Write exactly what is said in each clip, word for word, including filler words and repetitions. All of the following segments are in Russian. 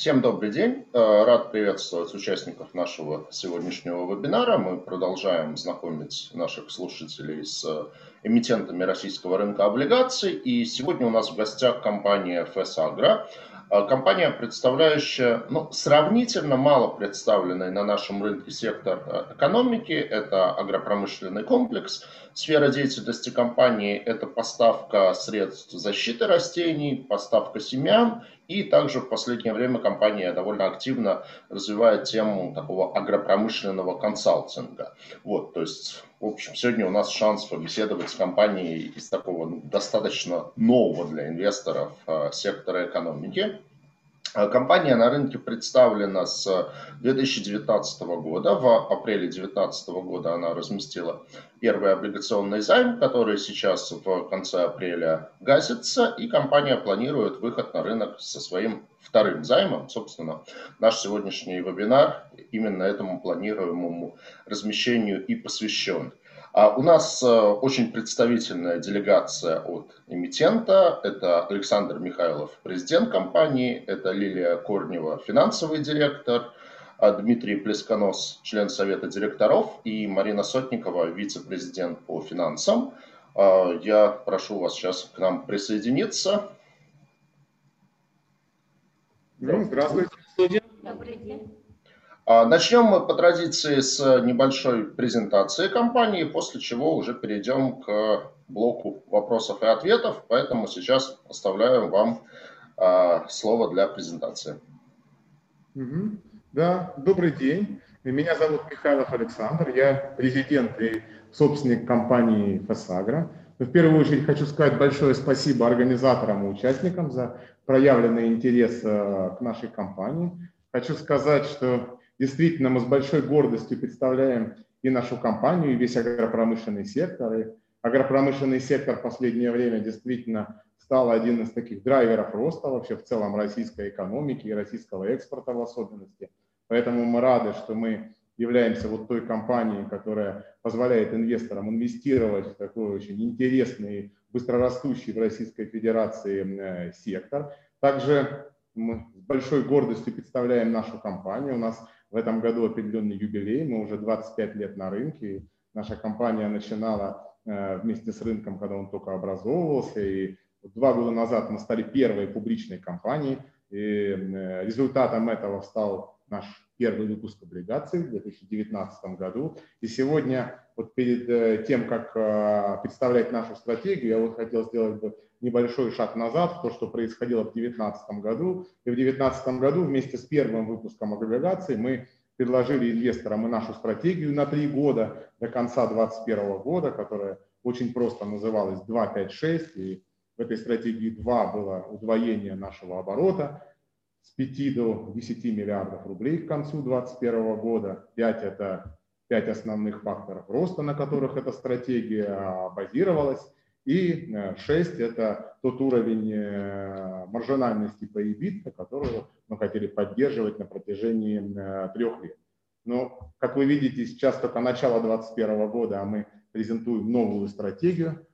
Всем добрый день. Рад приветствовать участников нашего сегодняшнего вебинара. Мы продолжаем знакомить наших слушателей с эмитентами российского рынка облигаций. И сегодня у нас в гостях компания ФЭС-Агро. Компания, представляющая ну, сравнительно мало представленный на нашем рынке сектор экономики. Это агропромышленный комплекс. Сфера деятельности компании – это поставка средств защиты растений, поставка семян. И также в последнее время компания довольно активно развивает тему такого агропромышленного консалтинга. Вот, то есть, в общем, сегодня у нас шанс побеседовать с компанией из такого ну, достаточно нового для инвесторов э, сектора экономики. Компания на рынке представлена с две тысячи девятнадцатого года. В апреле две тысячи девятнадцатого года она разместила первый облигационный займ, который сейчас в конце апреля гасится. И компания планирует выход на рынок со своим вторым займом. Собственно, наш сегодняшний вебинар именно этому планируемому размещению и посвящен. У нас очень представительная делегация от эмитента. Это Александр Михайлов, президент компании. Это Лилия Корнева, финансовый директор. Дмитрий Плесконос, член совета директоров. И Марина Сотникова, вице-президент по финансам. Я прошу вас сейчас к нам присоединиться. Здравствуйте. Добрый день. Начнем мы по традиции с небольшой презентации компании, после чего уже перейдем к блоку вопросов и ответов, поэтому сейчас оставляю вам слово для презентации. Да, добрый день. Меня зовут Михайлов Александр, я президент и собственник компании ФЭС-Агро. В первую очередь хочу сказать большое спасибо организаторам и участникам за проявленный интерес к нашей компании. Хочу сказать, что действительно, мы с большой гордостью представляем и нашу компанию, и весь агропромышленный сектор. И агропромышленный сектор в последнее время действительно стал один из таких драйверов роста вообще в целом российской экономики и российского экспорта в особенности. Поэтому мы рады, что мы являемся вот той компанией, которая позволяет инвесторам инвестировать в такой очень интересный, быстрорастущий в Российской Федерации сектор. Также мы с большой гордостью представляем нашу компанию. У нас в этом году определенный юбилей, мы уже двадцать пять лет на рынке, и наша компания начинала э, вместе с рынком, когда он только образовывался, и два года назад мы стали первой публичной компанией, и э, результатом этого стал наш первый выпуск облигаций в две тысячи девятнадцатом году. И сегодня, вот перед э, тем, как э, представлять нашу стратегию, я вот хотел сделать бы небольшой шаг назад в то, что происходило в две тысячи девятнадцатом году. И в две тысячи девятнадцатом году вместе с первым выпуском облигаций мы предложили инвесторам и нашу стратегию на три года до конца две тысячи двадцать первого года, которая очень просто называлась два пять шесть. И в этой стратегии два было удвоение нашего оборота с пяти до десяти миллиардов рублей к концу две тысячи двадцать первого года. пять – это пять основных факторов роста, на которых эта стратегия базировалась. И шесть – это тот уровень маржинальности по EBITDA, которую мы хотели поддерживать на протяжении трех лет. Но, как вы видите, сейчас только начало две тысячи двадцать первого года, а мы презентуем новую стратегию.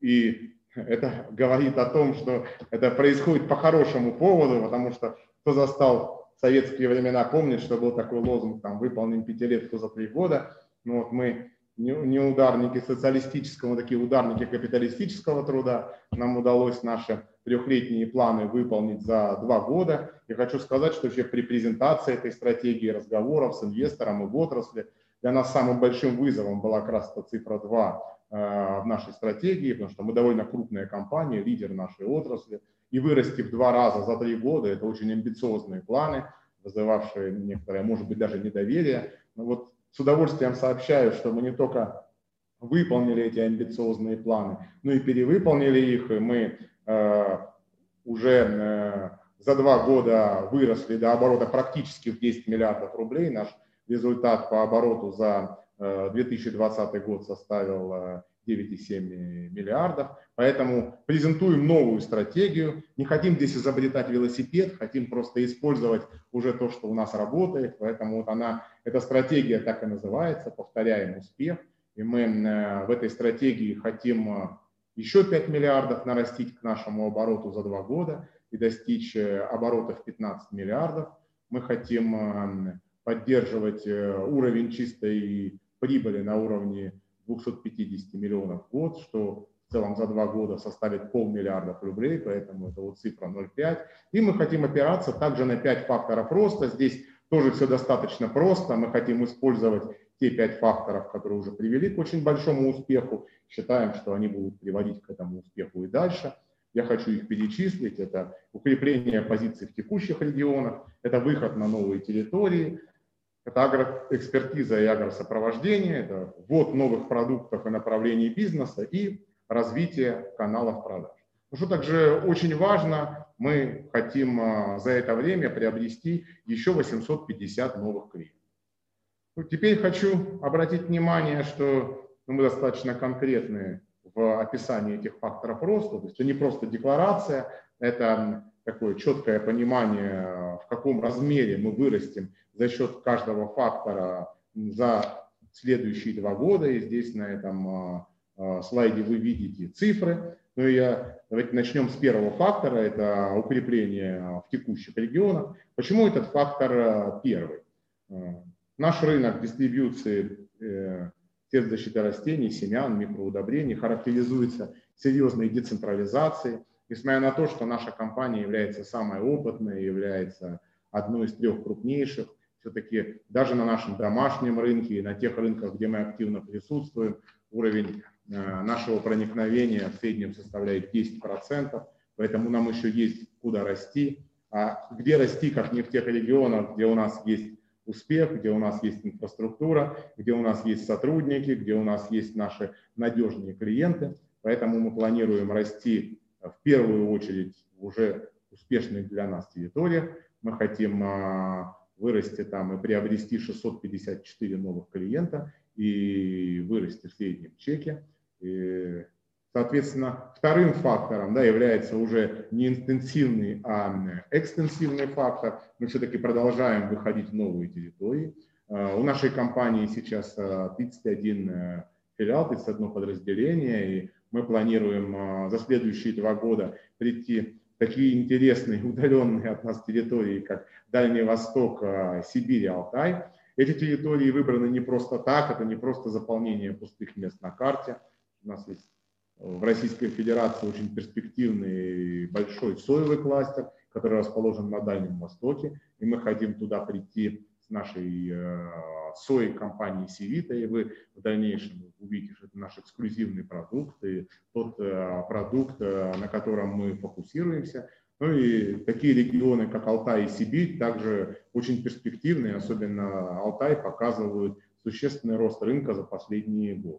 И это говорит о том, что это происходит по хорошему поводу, потому что кто застал советские времена, помнит, что был такой лозунг там, «Выполним пяти лет, кто за три года». Ну, вот мы не ударники социалистического, такие ударники капиталистического труда. Нам удалось наши трехлетние планы выполнить за два года. И хочу сказать, что вообще при презентации этой стратегии, разговоров с инвестором и в отрасли, для нас самым большим вызовом была как раз цифра два э, в нашей стратегии, потому что мы довольно крупная компания, лидер нашей отрасли. И вырасти в два раза за три года – это очень амбициозные планы, вызывавшие некоторое, может быть, даже недоверие. Но вот с удовольствием сообщаю, что мы не только выполнили эти амбициозные планы, но и перевыполнили их. И мы э, уже э, за два года выросли до оборота практически в десять миллиардов рублей. Наш результат по обороту за э, две тысячи двадцатый год составил э, девять и семь миллиардов. Поэтому презентуем новую стратегию. Не хотим здесь изобретать велосипед, хотим просто использовать уже то, что у нас работает. Поэтому вот она, эта стратегия так и называется «Повторяем успех». И мы в этой стратегии хотим еще пять миллиардов нарастить к нашему обороту за два года. и достичь оборотов пятнадцати миллиардов. Мы хотим поддерживать уровень чистой прибыли на уровне двухсот пятидесяти миллионов в год, что в целом за два года составит полмиллиарда рублей, поэтому это вот цифра ноль целых пять десятых. И мы хотим опираться также на пять факторов роста. Здесь тоже все достаточно просто. Мы хотим использовать те пять факторов, которые уже привели к очень большому успеху. Считаем, что они будут приводить к этому успеху и дальше. Я хочу их перечислить. Это укрепление позиций в текущих регионах, это выход на новые территории, это агроэкспертиза и агросопровождение, это ввод новых продуктов и направлений бизнеса и развитие каналов продаж. Ну, что также очень важно, мы хотим за это время приобрести еще восемьсот пятьдесят новых клиентов. Ну, теперь хочу обратить внимание, что ну, мы достаточно конкретные в описании этих факторов роста, то есть это не просто декларация, это такое четкое понимание, в каком размере мы вырастем за счет каждого фактора за следующие два года, и здесь на этом слайде вы видите цифры. Ну и я, давайте начнем с первого фактора, это укрепление в текущих регионах. Почему этот фактор первый? Наш рынок дистрибьюции защиты растений, семян, микроудобрений характеризуется серьезной децентрализацией. Несмотря на то, что наша компания является самой опытной, является одной из трех крупнейших, все-таки даже на нашем домашнем рынке и на тех рынках, где мы активно присутствуем, уровень нашего проникновения в среднем составляет десять процентов, поэтому нам еще есть куда расти. А где расти, как не в тех регионах, где у нас есть успех, где у нас есть инфраструктура, где у нас есть сотрудники, где у нас есть наши надежные клиенты. Поэтому мы планируем расти в первую очередь в уже успешных для нас территориях. Мы хотим вырасти там и приобрести шестьсот пятьдесят четыре новых клиента и вырасти в среднем чеке. И, соответственно, вторым фактором, да, является уже не интенсивный, а экстенсивный фактор. Мы все-таки продолжаем выходить в новые территории. У нашей компании сейчас тридцать один филиал, тридцать одно подразделение, и мы планируем за следующие два года прийти в такие интересные, удаленные от нас территории, как Дальний Восток, Сибирь, Алтай. Эти территории выбраны не просто так, это не просто заполнение пустых мест на карте. У нас есть в Российской Федерации очень перспективный большой соевый кластер, который расположен на Дальнем Востоке, и мы хотим туда прийти с нашей соей компанией «Сивита», и вы в дальнейшем увидите, что это наш эксклюзивный продукт, и тот продукт, на котором мы фокусируемся. Ну и такие регионы, как Алтай и Сибирь, также очень перспективные, особенно Алтай, показывают существенный рост рынка за последние годы.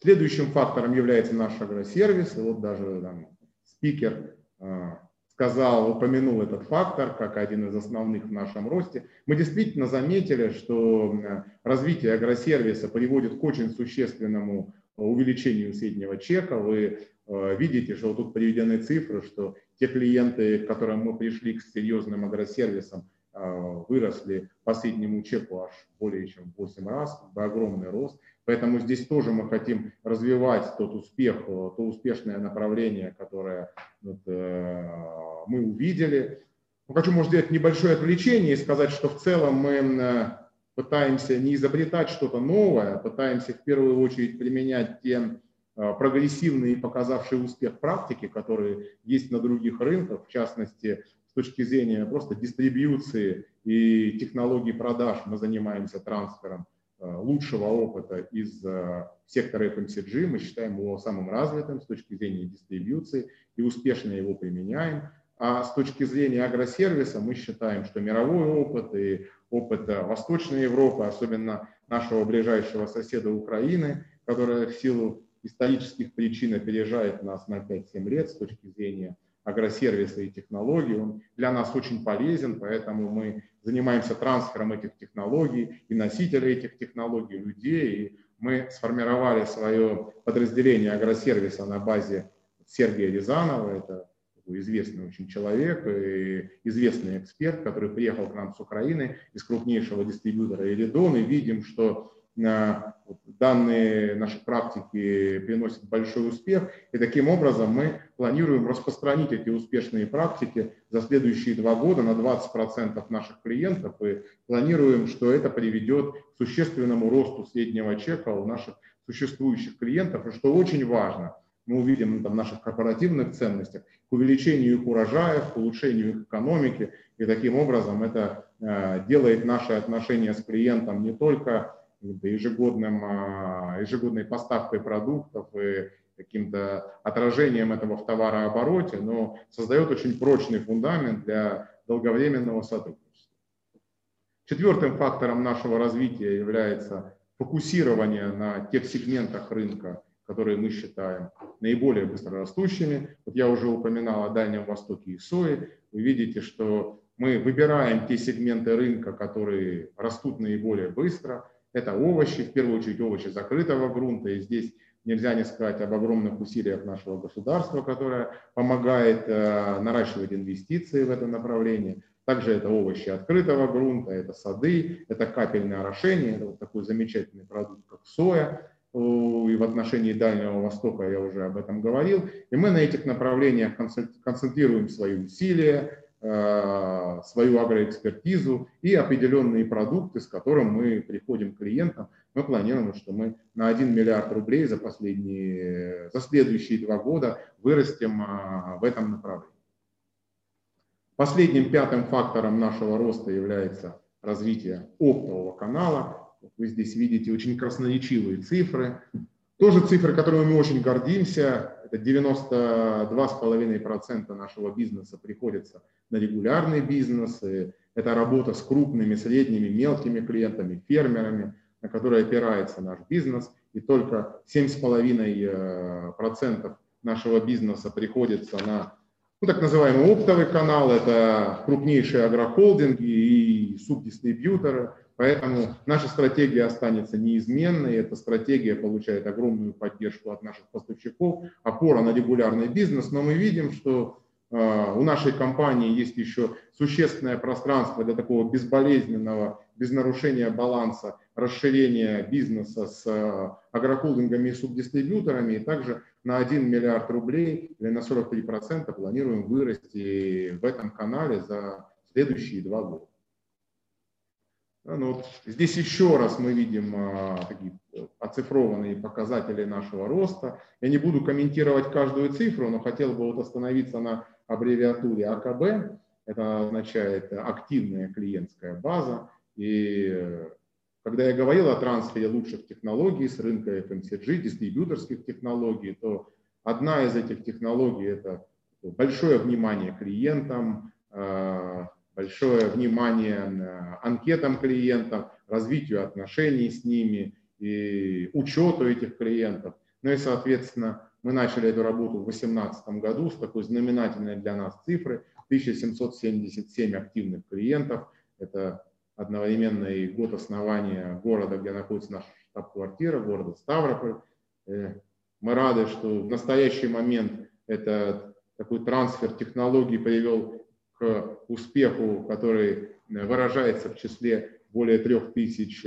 Следующим фактором является наш агросервис. И вот даже там, спикер э, сказал, упомянул этот фактор как один из основных в нашем росте. Мы действительно заметили, что развитие агросервиса приводит к очень существенному увеличению среднего чека. Вы э, видите, что вот тут приведены цифры, что те клиенты, к которым мы пришли к серьезным агросервисам, э, выросли по среднему чеку аж более чем в восемь раз, огромный рост. Поэтому здесь тоже мы хотим развивать тот успех, то успешное направление, которое вот, э, мы увидели. Хочу, может, сделать небольшое отвлечение и сказать, что в целом мы пытаемся не изобретать что-то новое, пытаемся в первую очередь применять те прогрессивные и показавшие успех практики, которые есть на других рынках, в частности, с точки зрения просто дистрибьюции и технологий продаж мы занимаемся трансфером лучшего опыта из сектора эф эм си джи, мы считаем его самым развитым с точки зрения дистрибьюции и успешно его применяем. А с точки зрения агросервиса мы считаем, что мировой опыт и опыт Восточной Европы, особенно нашего ближайшего соседа Украины, которая в силу исторических причин опережает нас на пять-семь лет с точки зрения агросервиса и технологий, он для нас очень полезен, поэтому мы занимаемся трансфером этих технологий и носителей этих технологий, людей. И мы сформировали свое подразделение агросервиса на базе Сергея Рязанова, это известный очень человек, и известный эксперт, который приехал к нам с Украины, из крупнейшего дистрибьютора «Эридон», и видим, что данные нашей практики приносят большой успех, и таким образом мы планируем распространить эти успешные практики за следующие два года на двадцать процентов наших клиентов и планируем, что это приведет к существенному росту среднего чека у наших существующих клиентов. И что очень важно, мы увидим там, в наших корпоративных ценностях, к увеличению их урожаев, к улучшению их экономики. И таким образом это э, делает наши отношения с клиентом не только ежегодным, э, ежегодной поставкой продуктов и каким-то отражением этого в товарообороте, но создает очень прочный фундамент для долговременного сотрудничества. Четвертым фактором нашего развития является фокусирование на тех сегментах рынка, которые мы считаем наиболее быстрорастущими. Вот я уже упоминал о Дальнем Востоке и сое. Вы видите, что мы выбираем те сегменты рынка, которые растут наиболее быстро. Это овощи, в первую очередь овощи закрытого грунта, и здесь нельзя не сказать об огромных усилиях нашего государства, которое помогает э, наращивать инвестиции в это направление. Также это овощи открытого грунта, это сады, это капельное орошение, это вот такой замечательный продукт, как соя. И в отношении Дальнего Востока я уже об этом говорил. И мы на этих направлениях концентрируем свои усилия, э, свою агроэкспертизу и определенные продукты, с которыми мы приходим к клиентам. Мы планируем, что мы на один миллиард рублей за, последние, за следующие два года вырастем в этом направлении. Последним пятым фактором нашего роста является развитие оптового канала. Вы здесь видите очень красноречивые цифры. Тоже цифры, которыми мы очень гордимся. Это девяносто два и пять десятых процента нашего бизнеса приходится на регулярный бизнес. И это работа с крупными, средними, мелкими клиентами, фермерами, на которые опирается наш бизнес, и только семь и пять десятых процента нашего бизнеса приходится на ну, так называемый оптовый канал, это крупнейшие агрохолдинги и субдистрибьюторы, поэтому наша стратегия останется неизменной, эта стратегия получает огромную поддержку от наших поставщиков, опора на регулярный бизнес, но мы видим, что у нашей компании есть еще существенное пространство для такого безболезненного, без нарушения баланса, расширения бизнеса с агрохолдингами и субдистрибьюторами. И также на один миллиард рублей или на сорок три процента планируем вырасти в этом канале за следующие два года. Ну, вот здесь еще раз мы видим а, такие оцифрованные показатели нашего роста. Я не буду комментировать каждую цифру, но хотел бы вот остановиться на аббревиатуре А К Б. Это означает активная клиентская база. И когда я говорил о трансфере лучших технологий с рынка Ф М С Г, дистрибьюторских технологий, то одна из этих технологий – это большое внимание клиентам, а, большое внимание анкетам клиентов, развитию отношений с ними и учету этих клиентов. Ну и, соответственно, мы начали эту работу в две тысячи восемнадцатом году с такой знаменательной для нас цифры – тысяча семьсот семьдесят семь активных клиентов. Это одновременно и год основания города, где находится наша штаб-квартира, города Ставрополь. Мы рады, что в настоящий момент это такой трансфер технологий привел к успеху, который выражается в числе более трех тысяч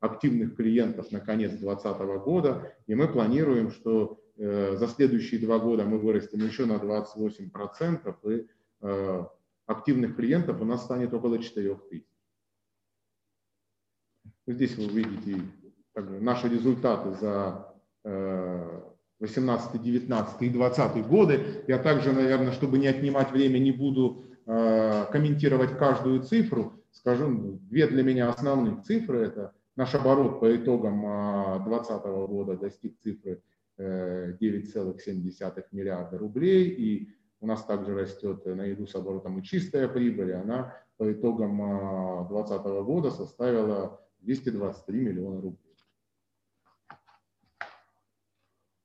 активных клиентов на конец две тысячи двадцатого года. И мы планируем, что за следующие два года мы вырастем еще на двадцать восемь процентов, и активных клиентов у нас станет около четырёх тысяч. Здесь вы видите наши результаты за восемнадцатый, девятнадцатый и двадцатый годы. Я также, наверное, чтобы не отнимать время, не буду э, комментировать каждую цифру. Скажу, две для меня основных цифры. Это наш оборот по итогам две тысячи двадцатого года достиг цифры э, девять и семь десятых миллиарда рублей. И у нас также растет наряду с оборотом и чистая прибыль. Она по итогам две тысячи двадцатого года составила двести двадцать три миллиона рублей.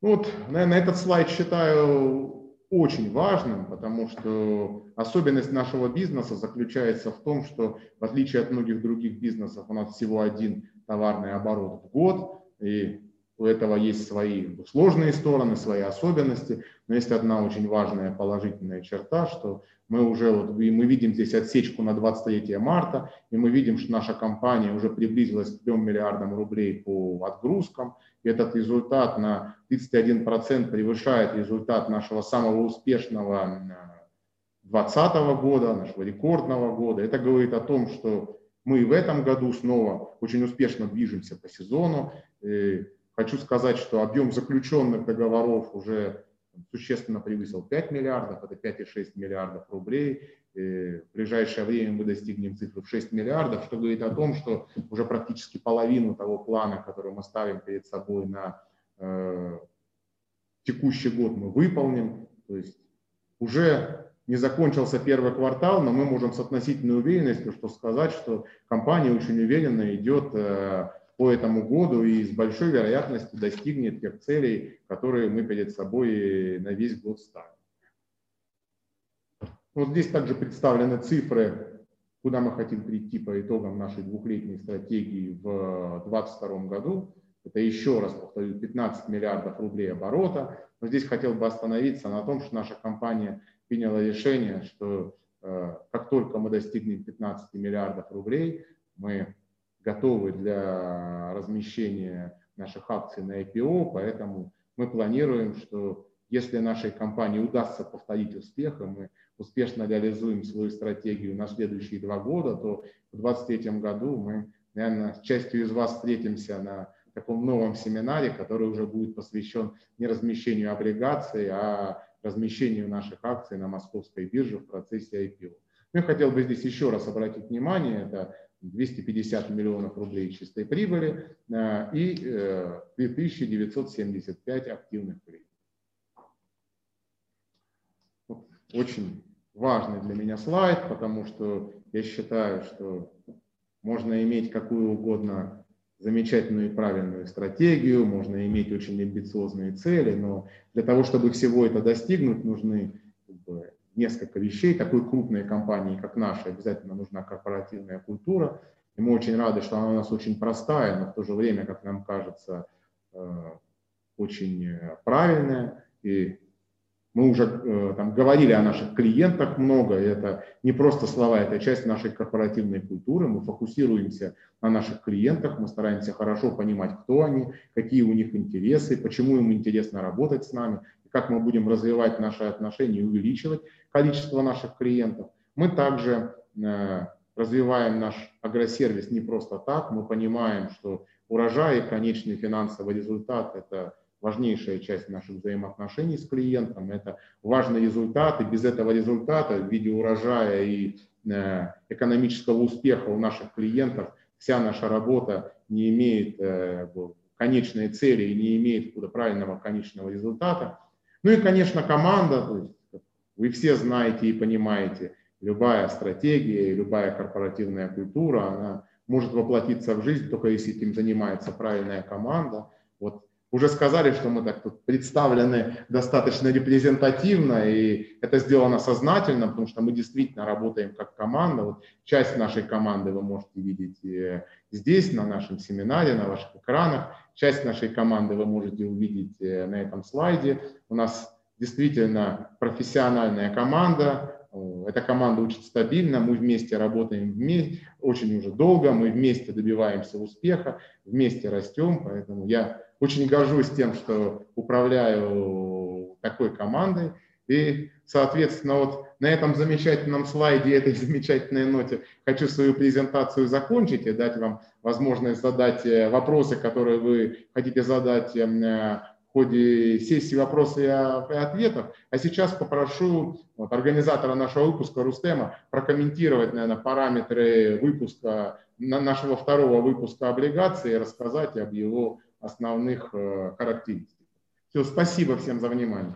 Вот, наверное, этот слайд считаю очень важным, потому что особенность нашего бизнеса заключается в том, что в отличие от многих других бизнесов у нас всего один товарный оборот в год, и У этого есть свои сложные стороны, свои особенности, но есть одна очень важная положительная черта, что мы уже вот, и мы видим здесь отсечку на двадцать третье марта, и мы видим, что наша компания уже приблизилась к трём миллиардам рублей по отгрузкам. И этот результат на тридцать один процент превышает результат нашего самого успешного двадцатого года, нашего рекордного года. Это говорит о том, что мы и в этом году снова очень успешно движемся по сезону. Хочу сказать, что объем заключенных договоров уже существенно превысил пять миллиардов, это пять и шесть миллиардов рублей. В ближайшее время мы достигнем цифры в шесть миллиардов, что говорит о том, что уже практически половину того плана, который мы ставим перед собой на э, текущий год, мы выполним. То есть уже не закончился первый квартал, но мы можем с относительной уверенностью что сказать, что компания очень уверенно идет э, по этому году и с большой вероятностью достигнет тех целей, которые мы перед собой на весь год ставим. Вот здесь также представлены цифры, куда мы хотим прийти по итогам нашей двухлетней стратегии в две тысячи двадцать втором году. Это, еще раз повторю, пятнадцать миллиардов рублей оборота. Но здесь хотел бы остановиться на том, что наша компания приняла решение, что э, как только мы достигнем пятнадцати миллиардов рублей, мы готовы для размещения наших акций на ай пи о, поэтому мы планируем, что если нашей компании удастся повторить успех, и мы успешно реализуем свою стратегию на следующие два года, то в две тысячи двадцать третьем году мы, наверное, с частью из вас встретимся на таком новом семинаре, который уже будет посвящен не размещению облигаций, а размещению наших акций на Московской бирже в процессе ай пи о. Я хотел бы здесь еще раз обратить внимание, это двести пятьдесят миллионов рублей чистой прибыли и три тысячи девятьсот семьдесят пять активных клиентов. Очень важный для меня слайд, потому что я считаю, что можно иметь какую угодно замечательную и правильную стратегию, можно иметь очень амбициозные цели, но для того, чтобы всего это достигнуть, нужны как бы несколько вещей. Такой крупной компании, как наша, обязательно нужна корпоративная культура. И мы очень рады, что она у нас очень простая, но в то же время, как нам кажется, очень правильная. И мы уже там говорили о наших клиентах много. Это не просто слова, это часть нашей корпоративной культуры. Мы фокусируемся на наших клиентах, мы стараемся хорошо понимать, кто они, какие у них интересы, почему им интересно работать с нами, как мы будем развивать наши отношения и увеличивать количество наших клиентов. Мы также э, развиваем наш агросервис не просто так. Мы понимаем, что урожай и конечный финансовый результат – это важнейшая часть наших взаимоотношений с клиентом. Это важный результат, и без этого результата в виде урожая и э, экономического успеха у наших клиентов вся наша работа не имеет э, конечной цели и не имеет куда правильного конечного результата. Ну и, конечно, команда. То есть вы все знаете и понимаете, любая стратегия, любая корпоративная культура, она может воплотиться в жизнь, только если этим занимается правильная команда. Вот уже сказали, что мы так тут представлены достаточно репрезентативно, и это сделано сознательно, потому что мы действительно работаем как команда. Вот часть нашей команды вы можете видеть здесь, на нашем семинаре, на ваших экранах. Часть нашей команды вы можете увидеть на этом слайде. У нас действительно профессиональная команда. Эта команда очень стабильна, мы вместе работаем вместе, очень уже долго, мы вместе добиваемся успеха, вместе растем, поэтому я очень горжусь тем, что управляю такой командой. И, соответственно, вот на этом замечательном слайде, этой замечательной ноте хочу свою презентацию закончить и дать вам возможность задать вопросы, которые вы хотите задать в ходе сессии вопросов и ответов. А сейчас попрошу вот, организатора нашего выпуска Рустема прокомментировать, наверное, параметры выпуска, нашего второго выпуска облигаций и рассказать об его основных характеристик. Все, спасибо всем за внимание.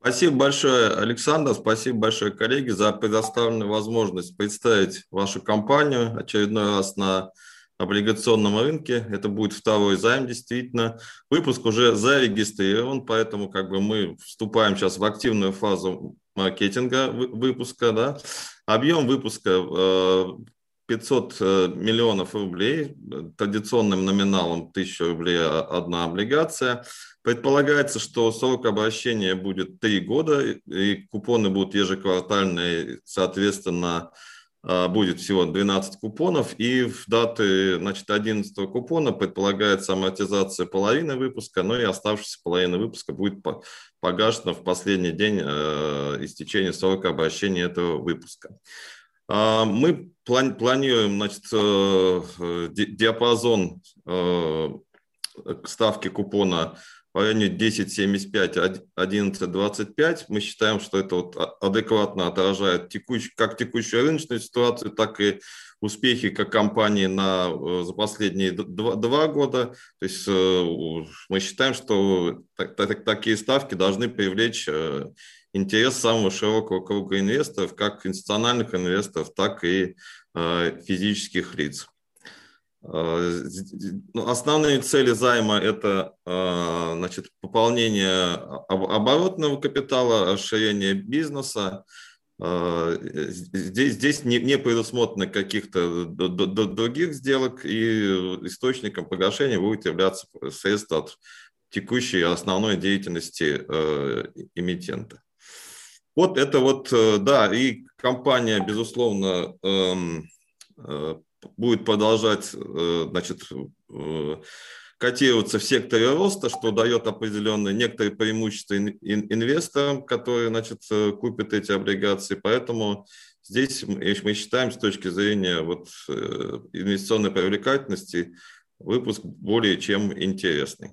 Спасибо большое, Александр, спасибо большое, коллеги, за предоставленную возможность представить вашу компанию очередной раз на облигационном рынке. Это будет второй займ, действительно. Выпуск уже зарегистрирован, поэтому как бы мы вступаем сейчас в активную фазу маркетинга выпуска. Да? Объем выпуска э, пятьсот миллионов рублей, традиционным номиналом тысяча рублей одна облигация. Предполагается, что срок обращения будет три года, и купоны будут ежеквартальные, соответственно, будет всего двенадцать купонов, и в даты, значит, одиннадцатого купона предполагается амортизация половины выпуска, но и оставшаяся половина выпуска будет погашена в последний день истечения срока обращения этого выпуска. Мы плани- планируем, значит, диапазон ставки купона в районе десять семьдесят пять - одиннадцать двадцать пять. Мы считаем, что это вот адекватно отражает текущую, как текущую рыночную ситуацию, так и успехи как компании на, за последние два, два года. То есть мы считаем, что так, так, такие ставки должны привлечь интерес самого широкого круга инвесторов, как институциональных инвесторов, так и физических лиц. Основные цели займа – это, значит, пополнение оборотного капитала, расширение бизнеса. Здесь, здесь не, не предусмотрено каких-то других сделок, и источником погашения будет являться средства от текущей основной деятельности эмитента. Вот это вот, да, и компания, безусловно, будет продолжать, значит, котироваться в секторе роста, что дает определенные некоторые преимущества инвесторам, которые, значит, купят эти облигации. Поэтому здесь мы считаем, с точки зрения вот инвестиционной привлекательности, выпуск более чем интересный.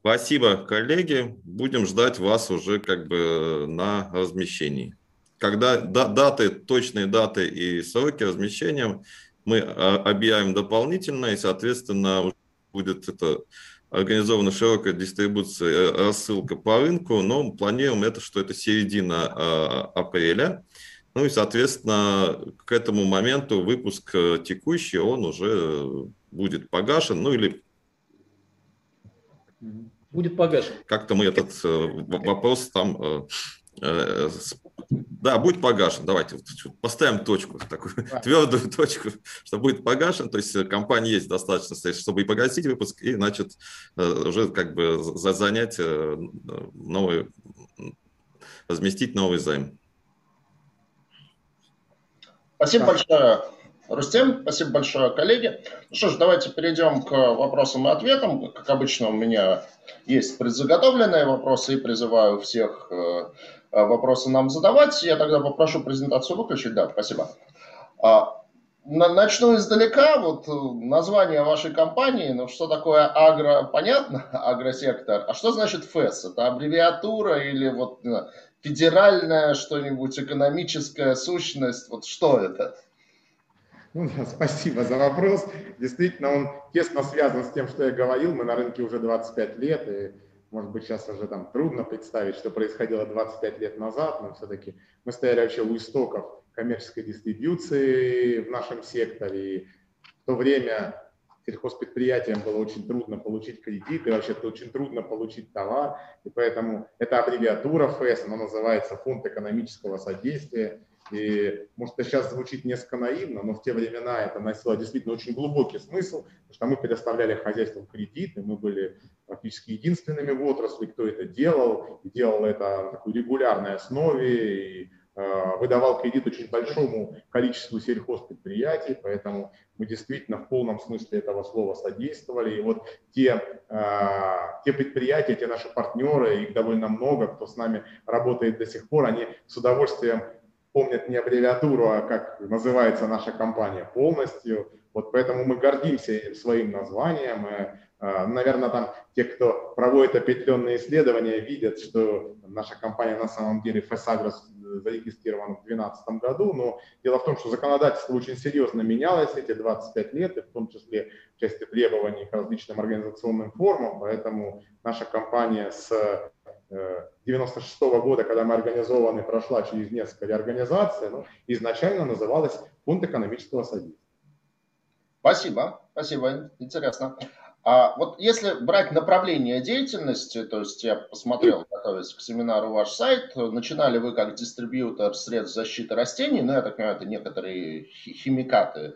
Спасибо, коллеги. Будем ждать вас уже как бы на размещении. Когда даты, точные даты и сроки размещения мы объявим дополнительно, и, соответственно, будет это организована широкая дистрибуция, рассылка по рынку, но планируем это, что это середина апреля. Ну и, соответственно, к этому моменту выпуск текущий, он уже будет погашен, ну или... Будет погашен. Как-то мы этот вопрос там... Да, будет погашен. Давайте поставим точку, такую а. твердую точку, что будет погашен. То есть компания есть достаточно средств, чтобы и погасить выпуск, и, значит, уже как бы занять новый, разместить новый займ. Спасибо большое, Рустем. Спасибо большое, коллеги. Ну что ж, давайте перейдем к вопросам и ответам. Как обычно, у меня есть предзаготовленные вопросы, и призываю всех... вопросы нам задавать. Я тогда попрошу презентацию выключить. Да, спасибо. Начну издалека. Вот название вашей компании. Ну, что такое агро, понятно, агросектор. А что значит ФЭС? Это аббревиатура или вот федеральная что-нибудь, экономическая сущность? Вот что это? Ну, да, спасибо за вопрос. Действительно, он тесно связан с тем, что я говорил. Мы на рынке уже двадцать пять лет, и может быть, сейчас уже там трудно представить, что происходило двадцать пять лет назад, но все-таки мы стояли вообще у истоков коммерческой дистрибьюции в нашем секторе. И в то время сельхозпредприятиям было очень трудно получить кредиты, вообще-то очень трудно получить товар. И поэтому эта аббревиатура ФЭС, она называется Фонд экономического содействия. И, может, это сейчас звучит несколько наивно, но в те времена это носило действительно очень глубокий смысл, потому что мы предоставляли хозяйствам кредиты, мы были практически единственными в отрасли, кто это делал, и делал это на такой регулярной основе, и э, выдавал кредит очень большому количеству сельхозпредприятий, поэтому мы действительно в полном смысле этого слова содействовали. И вот те, э, те предприятия, те наши партнеры, их довольно много, кто с нами работает до сих пор, они с удовольствием помнят не аббревиатуру, а как называется наша компания полностью. Вот поэтому мы гордимся своим названием. Наверное, там те, кто проводит определенные исследования, видят, что наша компания на самом деле ФЭС-Агро зарегистрирована в две тысячи двенадцатом году. Но дело в том, что законодательство очень серьезно менялось эти двадцать пять лет, и в том числе в части требований к различным организационным формам. Поэтому наша компания с девяносто шестого года, когда мы организованы, прошла через несколько организаций, но изначально называлась Фонд экономического содействия. Спасибо, спасибо, интересно. А вот если брать направление деятельности, то есть я посмотрел, готовясь к семинару, ваш сайт, начинали вы как дистрибьютор средств защиты растений, но ну, я так понимаю, это некоторые химикаты,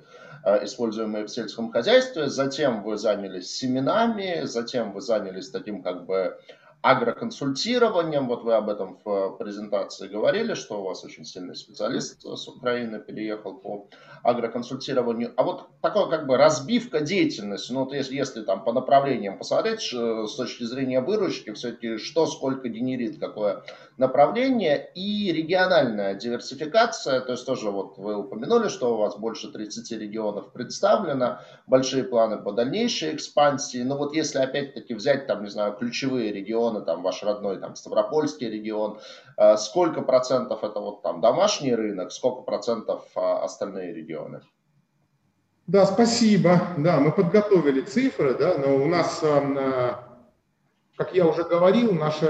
используемые в сельском хозяйстве, затем вы занялись семенами, затем вы занялись таким как бы агроконсультированием, вот вы об этом в презентации говорили, что у вас очень сильный специалист с Украины переехал по агроконсультированию, а вот такая как бы разбивка деятельности, ну вот если, если там по направлениям посмотреть, с точки зрения выручки, все-таки что сколько генерит, какое направление, и региональная диверсификация, то есть тоже вот вы упомянули, что у вас больше тридцати регионов представлено, большие планы по дальнейшей экспансии, но вот если опять-таки взять там, не знаю, ключевые регионы, там ваш родной там Ставропольский регион, сколько процентов это вот там домашний рынок, сколько процентов остальные регионы? Да, спасибо. Да, мы подготовили цифры, да, но у нас, как я уже говорил, наше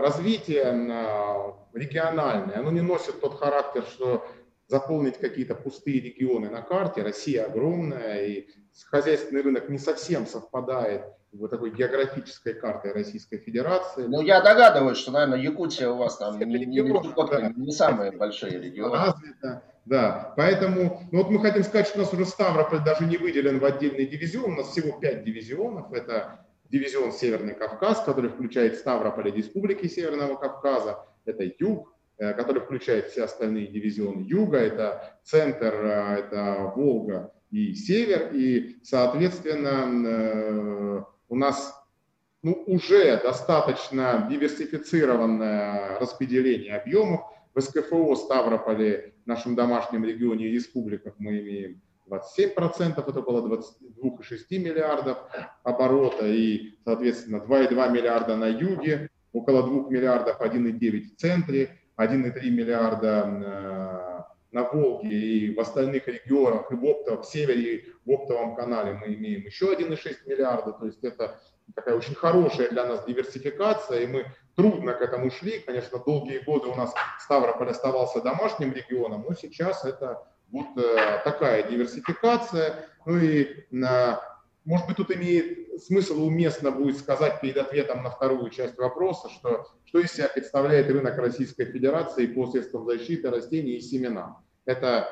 развитие региональное, оно не носит тот характер, что заполнить какие-то пустые регионы на карте. Россия огромная, и хозяйственный рынок не совсем совпадает вот такой географической картой Российской Федерации. Ну, я догадываюсь, что, наверное, Якутия у вас там не, регион, не, да. не самые большие регионы. Развита, да. Поэтому, ну, вот мы хотим сказать, что у нас уже Ставрополь даже не выделен в отдельный дивизион, у нас всего пять дивизионов. Это дивизион Северный Кавказ, который включает Ставрополь и Республики Северного Кавказа, это Юг, который включает все остальные дивизионы Юга, это Центр, это Волга и Север, и, соответственно, у нас ну, уже достаточно диверсифицированное распределение объемов. В СКФО Ставрополе, в нашем домашнем регионе и республиках мы имеем двадцать семь процентов, это около двадцати двух и шести миллиардов оборота, и, соответственно, два и две десятых миллиарда на юге, около двух миллиардов, один и девять в центре, один и три миллиарда на Волге и в остальных регионах, и в, Оптово, в Севере, и в Оптовом канале мы имеем еще один и шесть миллиарда. То есть это такая очень хорошая для нас диверсификация, и мы трудно к этому шли. Конечно, долгие годы у нас Ставрополь оставался домашним регионом, но сейчас это вот такая диверсификация. Ну и, может быть, тут имеет смысл уместно будет сказать перед ответом на вторую часть вопроса, что, что из себя представляет рынок Российской Федерации по средствам защиты растений и семена. Это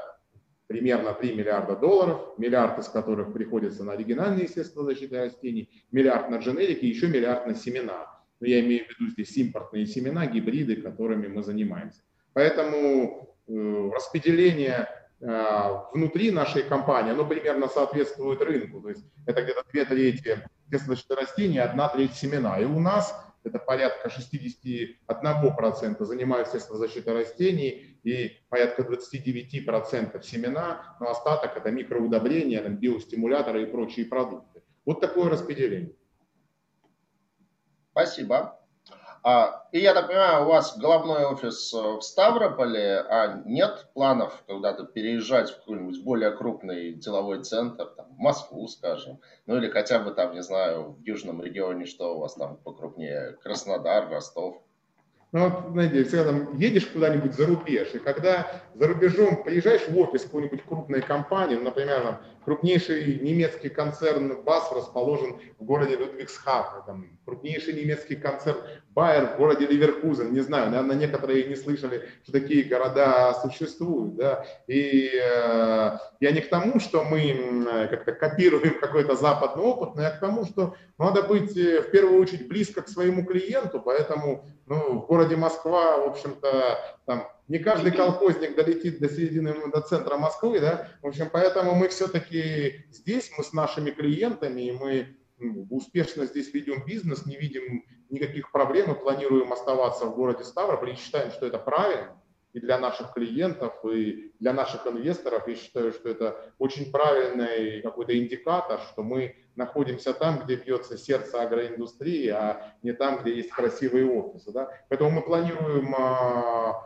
примерно три миллиарда долларов, миллиард из которых приходится на оригинальные средства защиты растений, миллиард на дженерики и еще миллиард на семена. Но я имею в виду здесь импортные семена, гибриды, которыми мы занимаемся. Поэтому э, распределение внутри нашей компании, оно примерно соответствует рынку. То есть это где-то две трети средства растений, одна треть семена. И у нас это порядка шестидесяти одного процента занимают средства защиты растений и порядка двадцати девяти процентов семена, но остаток это микроудобрения, там, биостимуляторы и прочие продукты. Вот такое распределение. Спасибо. И я так понимаю, у вас головной офис в Ставрополе, а нет планов когда-то переезжать в какой-нибудь более крупный деловой центр, там, в Москву, скажем, ну или хотя бы там, не знаю, в южном регионе, что у вас там покрупнее, Краснодар, Ростов? Ну, вот, знаете, всегда там едешь куда-нибудь за рубеж, и когда за рубежом приезжаешь в офис какой-нибудь крупной компании, например, крупнейший немецкий концерн БАСФ расположен в городе Людвигсхафен, там, крупнейший немецкий концерн Байер в городе Ливеркузен, не знаю, наверное, некоторые не слышали, что такие города существуют, да, и э, я не к тому, что мы как-то копируем какой-то западный опыт, но я к тому, что надо быть в первую очередь близко к своему клиенту, поэтому, ну, в городе Москва, в общем-то, там не каждый колхозник долетит до середины, до центра Москвы, да, в общем, поэтому мы все-таки здесь, мы с нашими клиентами, и мы успешно здесь ведем бизнес, не видим никаких проблем, мы планируем оставаться в городе Ставрополь и считаем, что это правильно и для наших клиентов, и для наших инвесторов. Я считаю, что это очень правильный какой-то индикатор, что мы находимся там, где бьется сердце агроиндустрии, а не там, где есть красивые офисы. Да? Поэтому мы планируем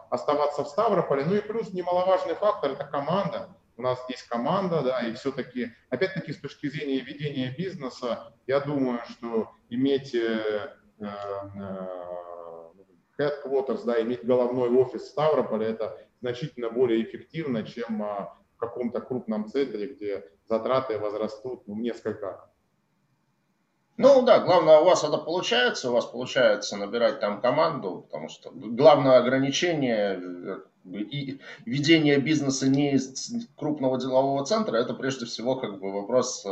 оставаться в Ставрополе. Ну и плюс немаловажный фактор – это команда. У нас здесь команда, да, и все-таки, опять-таки, с точки зрения ведения бизнеса, я думаю, что иметь э, э, headquarters, да, иметь головной офис в Ставрополе, это значительно более эффективно, чем э, в каком-то крупном центре, где затраты возрастут ну, в несколько. Ну да, главное, у вас это получается, у вас получается набирать там команду, потому что главное ограничение и ведение бизнеса не из крупного делового центра, это прежде всего как бы вопрос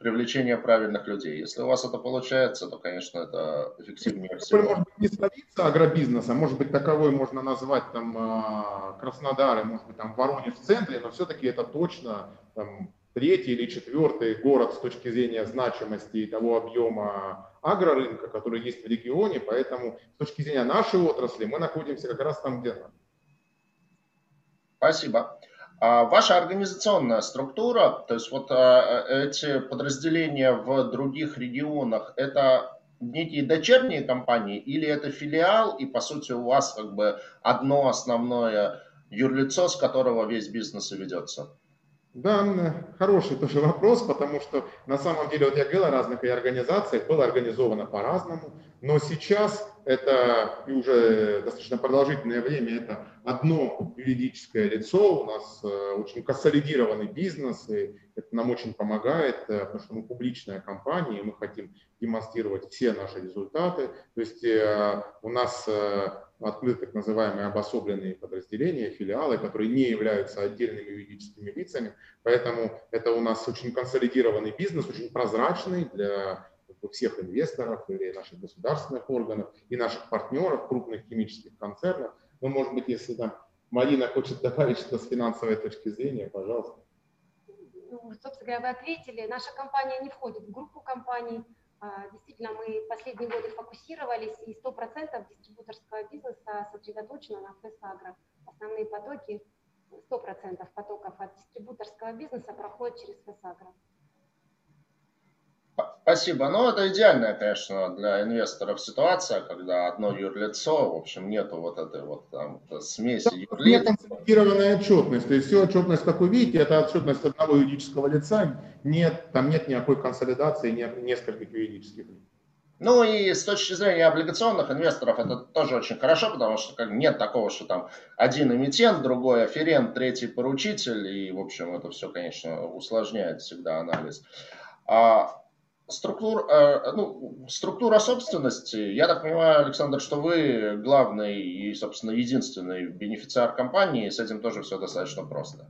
привлечения правильных людей. Если у вас это получается, то, конечно, это эффективнее всего. Может быть, не столица агробизнеса, может быть, таковой можно назвать там Краснодар и, может быть, там Воронеж в центре, но все-таки это точно там третий или четвертый город с точки зрения значимости и того объема агрорынка, который есть в регионе, поэтому с точки зрения нашей отрасли мы находимся как раз там, где-то. Спасибо. А ваша организационная структура, то есть вот эти подразделения в других регионах, это некие дочерние компании или это филиал и по сути у вас как бы одно основное юрлицо, с которого весь бизнес и ведется? Да, хороший тоже вопрос, потому что на самом деле, вот я говорил о разных организациях, было организовано по-разному, но сейчас это и уже достаточно продолжительное время, это одно юридическое лицо, у нас очень консолидированный бизнес, и это нам очень помогает, потому что мы публичная компания, и мы хотим демонстрировать все наши результаты, то есть у нас открыты так называемые обособленные подразделения, филиалы, которые не являются отдельными юридическими лицами. Поэтому это у нас очень консолидированный бизнес, очень прозрачный для всех инвесторов или наших государственных органов и наших партнеров, крупных химических концернов. Ну, может быть, если там Марина хочет добавить что с финансовой точки зрения, пожалуйста. Ну, собственно говоря, вы ответили. Наша компания не входит в группу компаний. Действительно, мы последние годы фокусировались, и сто процентов дистрибьюторского бизнеса сосредоточено на ФЭС-Агро. Основные потоки, сто процентов потоков от дистрибьюторского бизнеса проходят через ФЭС-Агро. Спасибо. Ну, это идеальная, конечно, для инвесторов ситуация, когда одно юрлицо, в общем, нету вот этой вот там смеси юрлиц. Это концентрированная отчетность. То есть всю отчетность, как вы видите, это отчетность одного юридического лица. Нет, там нет никакой консолидации, нет нескольких юридических лиц. Ну и с точки зрения облигационных инвесторов это тоже очень хорошо, потому что нет такого, что там один эмитент, другой аферент, третий поручитель. И, в общем, это все, конечно, усложняет всегда анализ. Структур, ну, структура собственности, я так понимаю, Александр, что вы главный и, собственно, единственный бенефициар компании, и с этим тоже все достаточно просто.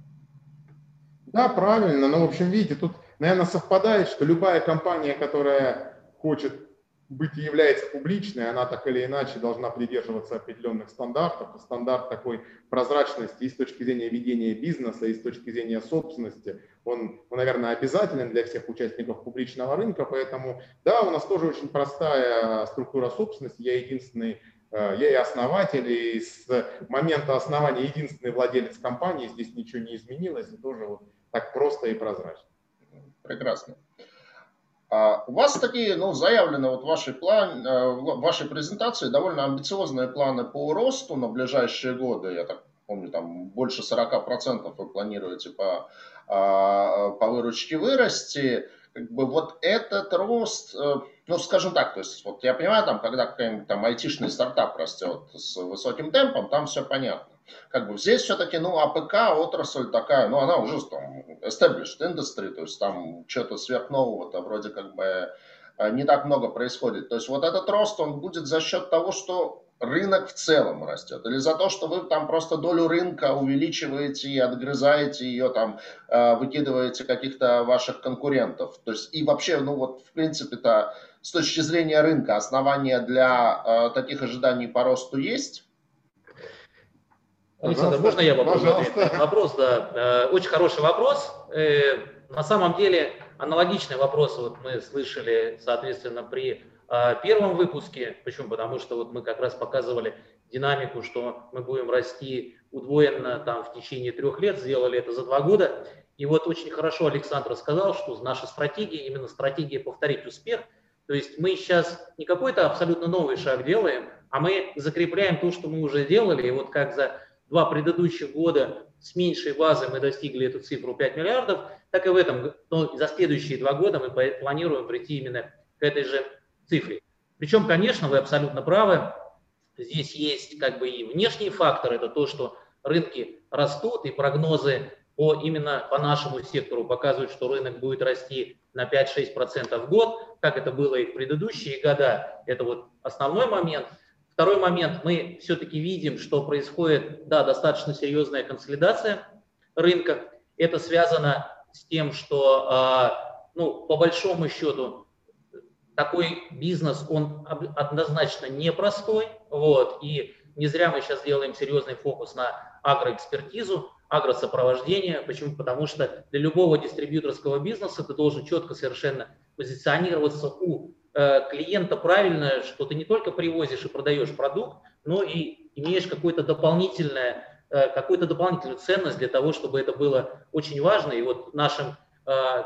Да, правильно, но, в общем, видите, тут, наверное, совпадает, что любая компания, которая хочет быть и является публичной, она так или иначе должна придерживаться определенных стандартов, стандарт такой прозрачности и с точки зрения ведения бизнеса, и с точки зрения собственности. Он, наверное, обязателен для всех участников публичного рынка, поэтому, да, у нас тоже очень простая структура собственности. Я единственный, я и основатель, и с момента основания единственный владелец компании. Здесь ничего не изменилось, и тоже вот так просто и прозрачно. Прекрасно. А у вас такие, ну, заявлены вот в вашей, план, в вашей презентации довольно амбициозные планы по росту на ближайшие годы, я так помню, там больше сорока процентов вы планируете по, по выручке вырасти, как бы вот этот рост, ну, скажем так, то есть, вот я понимаю, там, когда какой-нибудь там айтишный стартап растет с высоким темпом, там все понятно. Как бы здесь все-таки, ну, АПК, отрасль такая, ну, она уже там established industry, то есть там что-то сверхнового-то вроде как бы не так много происходит. То есть вот этот рост, он будет за счет того, что рынок в целом растет, или за то, что вы там просто долю рынка увеличиваете и отгрызаете ее, там, выкидываете каких-то ваших конкурентов. То есть и вообще, ну, вот, в принципе-то, с точки зрения рынка, основания для таких ожиданий по росту есть? Александр, можно я вопрос ответить? Вопрос, да. Очень хороший вопрос. На самом деле аналогичный вопрос вот мы слышали, соответственно, при первом выпуске. Почему? Потому что вот мы как раз показывали динамику, что мы будем расти удвоенно там в течение трех лет, сделали это за два года. И вот очень хорошо Александр сказал, что наша стратегия, именно стратегия повторить успех. То есть мы сейчас не какой-то абсолютно новый шаг делаем, а мы закрепляем то, что мы уже делали. И вот как за два предыдущих года с меньшей базы мы достигли эту цифру пять миллиардов, так и в этом, ну, за следующие два года мы планируем прийти именно к этой же цифре. Причем, конечно, вы абсолютно правы, здесь есть как бы и внешний фактор, это то, что рынки растут и прогнозы по, именно по нашему сектору показывают, что рынок будет расти на пять-шесть процентов в год, как это было и в предыдущие года. Это вот основной момент. Второй момент, мы все-таки видим, что происходит, да, достаточно серьезная консолидация рынка. Это связано с тем, что, ну, по большому счету, такой бизнес, он однозначно непростой, вот, и не зря мы сейчас делаем серьезный фокус на агроэкспертизу, агросопровождение. Почему? Потому что для любого дистрибьюторского бизнеса ты должен четко совершенно позиционироваться у э, клиента правильно, что ты не только привозишь и продаешь продукт, но и имеешь какую-то дополнительную, э, какую-то дополнительную ценность для того, чтобы это было очень важно. И вот нашим, э,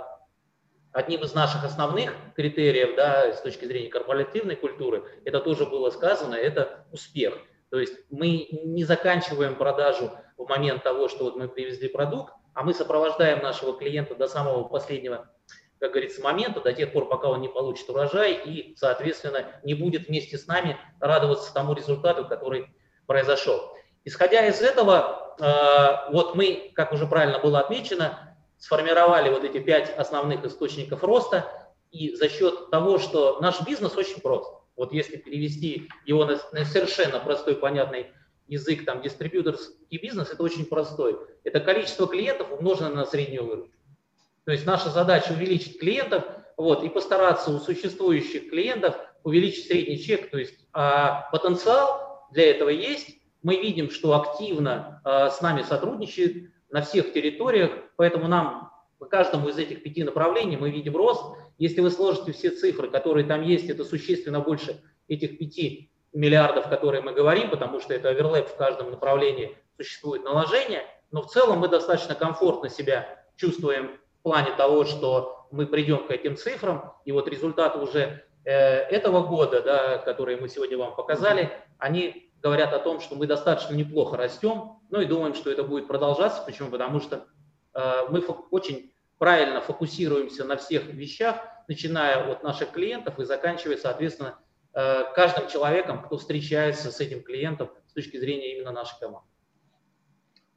одним из наших основных критериев, да, с точки зрения корпоративной культуры, это тоже было сказано, это успех. То есть мы не заканчиваем продажу в момент того, что вот мы привезли продукт, а мы сопровождаем нашего клиента до самого последнего, как говорится, момента, до тех пор, пока он не получит урожай и, соответственно, не будет вместе с нами радоваться тому результату, который произошел. Исходя из этого, вот мы, как уже правильно было отмечено, сформировали вот эти пять основных источников роста, и за счет того, что наш бизнес очень прост. Вот если перевести его на, на совершенно простой, понятный язык, там, дистрибьюторский бизнес, это очень простой. Это количество клиентов, умноженное на среднюю выручку. То есть наша задача увеличить клиентов, вот, и постараться у существующих клиентов увеличить средний чек. То есть а, потенциал для этого есть. Мы видим, что активно а, с нами сотрудничают на всех территориях, поэтому нам по каждому из этих пяти направлений мы видим рост. Если вы сложите все цифры, которые там есть, это существенно больше этих пяти миллиардов, которые мы говорим, потому что это оверлэп, в каждом направлении существует наложение, но в целом мы достаточно комфортно себя чувствуем в плане того, что мы придем к этим цифрам, и вот результаты уже э, этого года, да, которые мы сегодня вам показали, они говорят о том, что мы достаточно неплохо растем, ну и думаем, что это будет продолжаться. Почему? Потому что э, мы очень правильно фокусируемся на всех вещах, начиная от наших клиентов и заканчивая, соответственно, каждым человеком, кто встречается с этим клиентом с точки зрения именно нашей команды.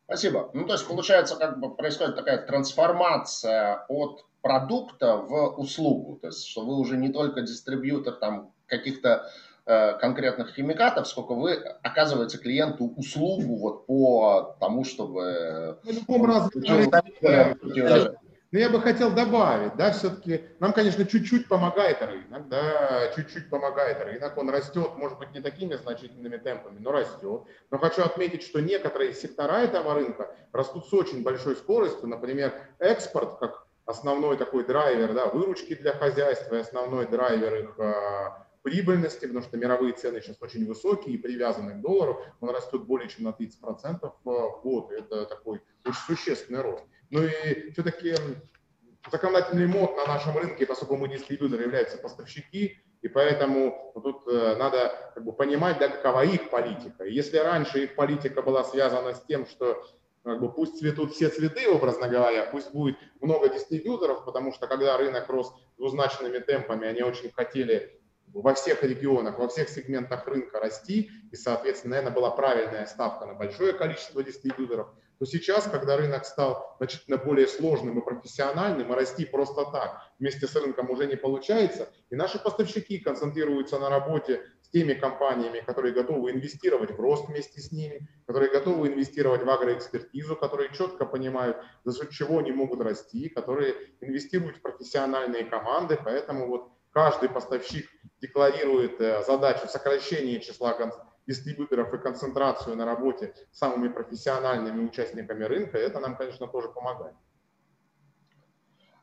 Спасибо. Ну, то есть, получается, как бы происходит такая трансформация от продукта в услугу. То есть, что вы уже не только дистрибьютор там каких-то конкретных химикатов, сколько вы оказываете клиенту услугу вот по тому, чтобы... В любом разрезе. Но я бы хотел добавить, да, все-таки нам, конечно, чуть-чуть помогает рынок, да, чуть-чуть помогает рынок, он растет, может быть, не такими значительными темпами, но растет. Но хочу отметить, что некоторые сектора этого рынка растут с очень большой скоростью, например, экспорт, как основной такой драйвер, да, выручки для хозяйства, и основной драйвер их а, прибыльности, потому что мировые цены сейчас очень высокие и привязаны к доллару, он растет более чем на тридцать процентов в год, это такой очень существенный рост. Ну и все-таки законодательный мод на нашем рынке, поскольку мы дистрибьюторы, являются поставщики, и поэтому ну, тут э, надо как бы понимать, да, какова их политика. И если раньше их политика была связана с тем, что как бы, пусть цветут все цветы, образно говоря, пусть будет много дистрибьюторов, потому что когда рынок рос двузначными темпами, они очень хотели во всех регионах, во всех сегментах рынка расти, и, соответственно, наверное, была правильная ставка на большое количество дистрибьюторов. То сейчас, когда рынок стал значительно более сложным и профессиональным, и расти просто так вместе с рынком уже не получается, и наши поставщики концентрируются на работе с теми компаниями, которые готовы инвестировать в рост вместе с ними, которые готовы инвестировать в агроэкспертизу, которые четко понимают, за счет чего они могут расти, которые инвестируют в профессиональные команды, поэтому вот каждый поставщик декларирует задачу сокращения числа концентрации дистрибьюторов и концентрацию на работе с самыми профессиональными участниками рынка, это нам, конечно, тоже помогает.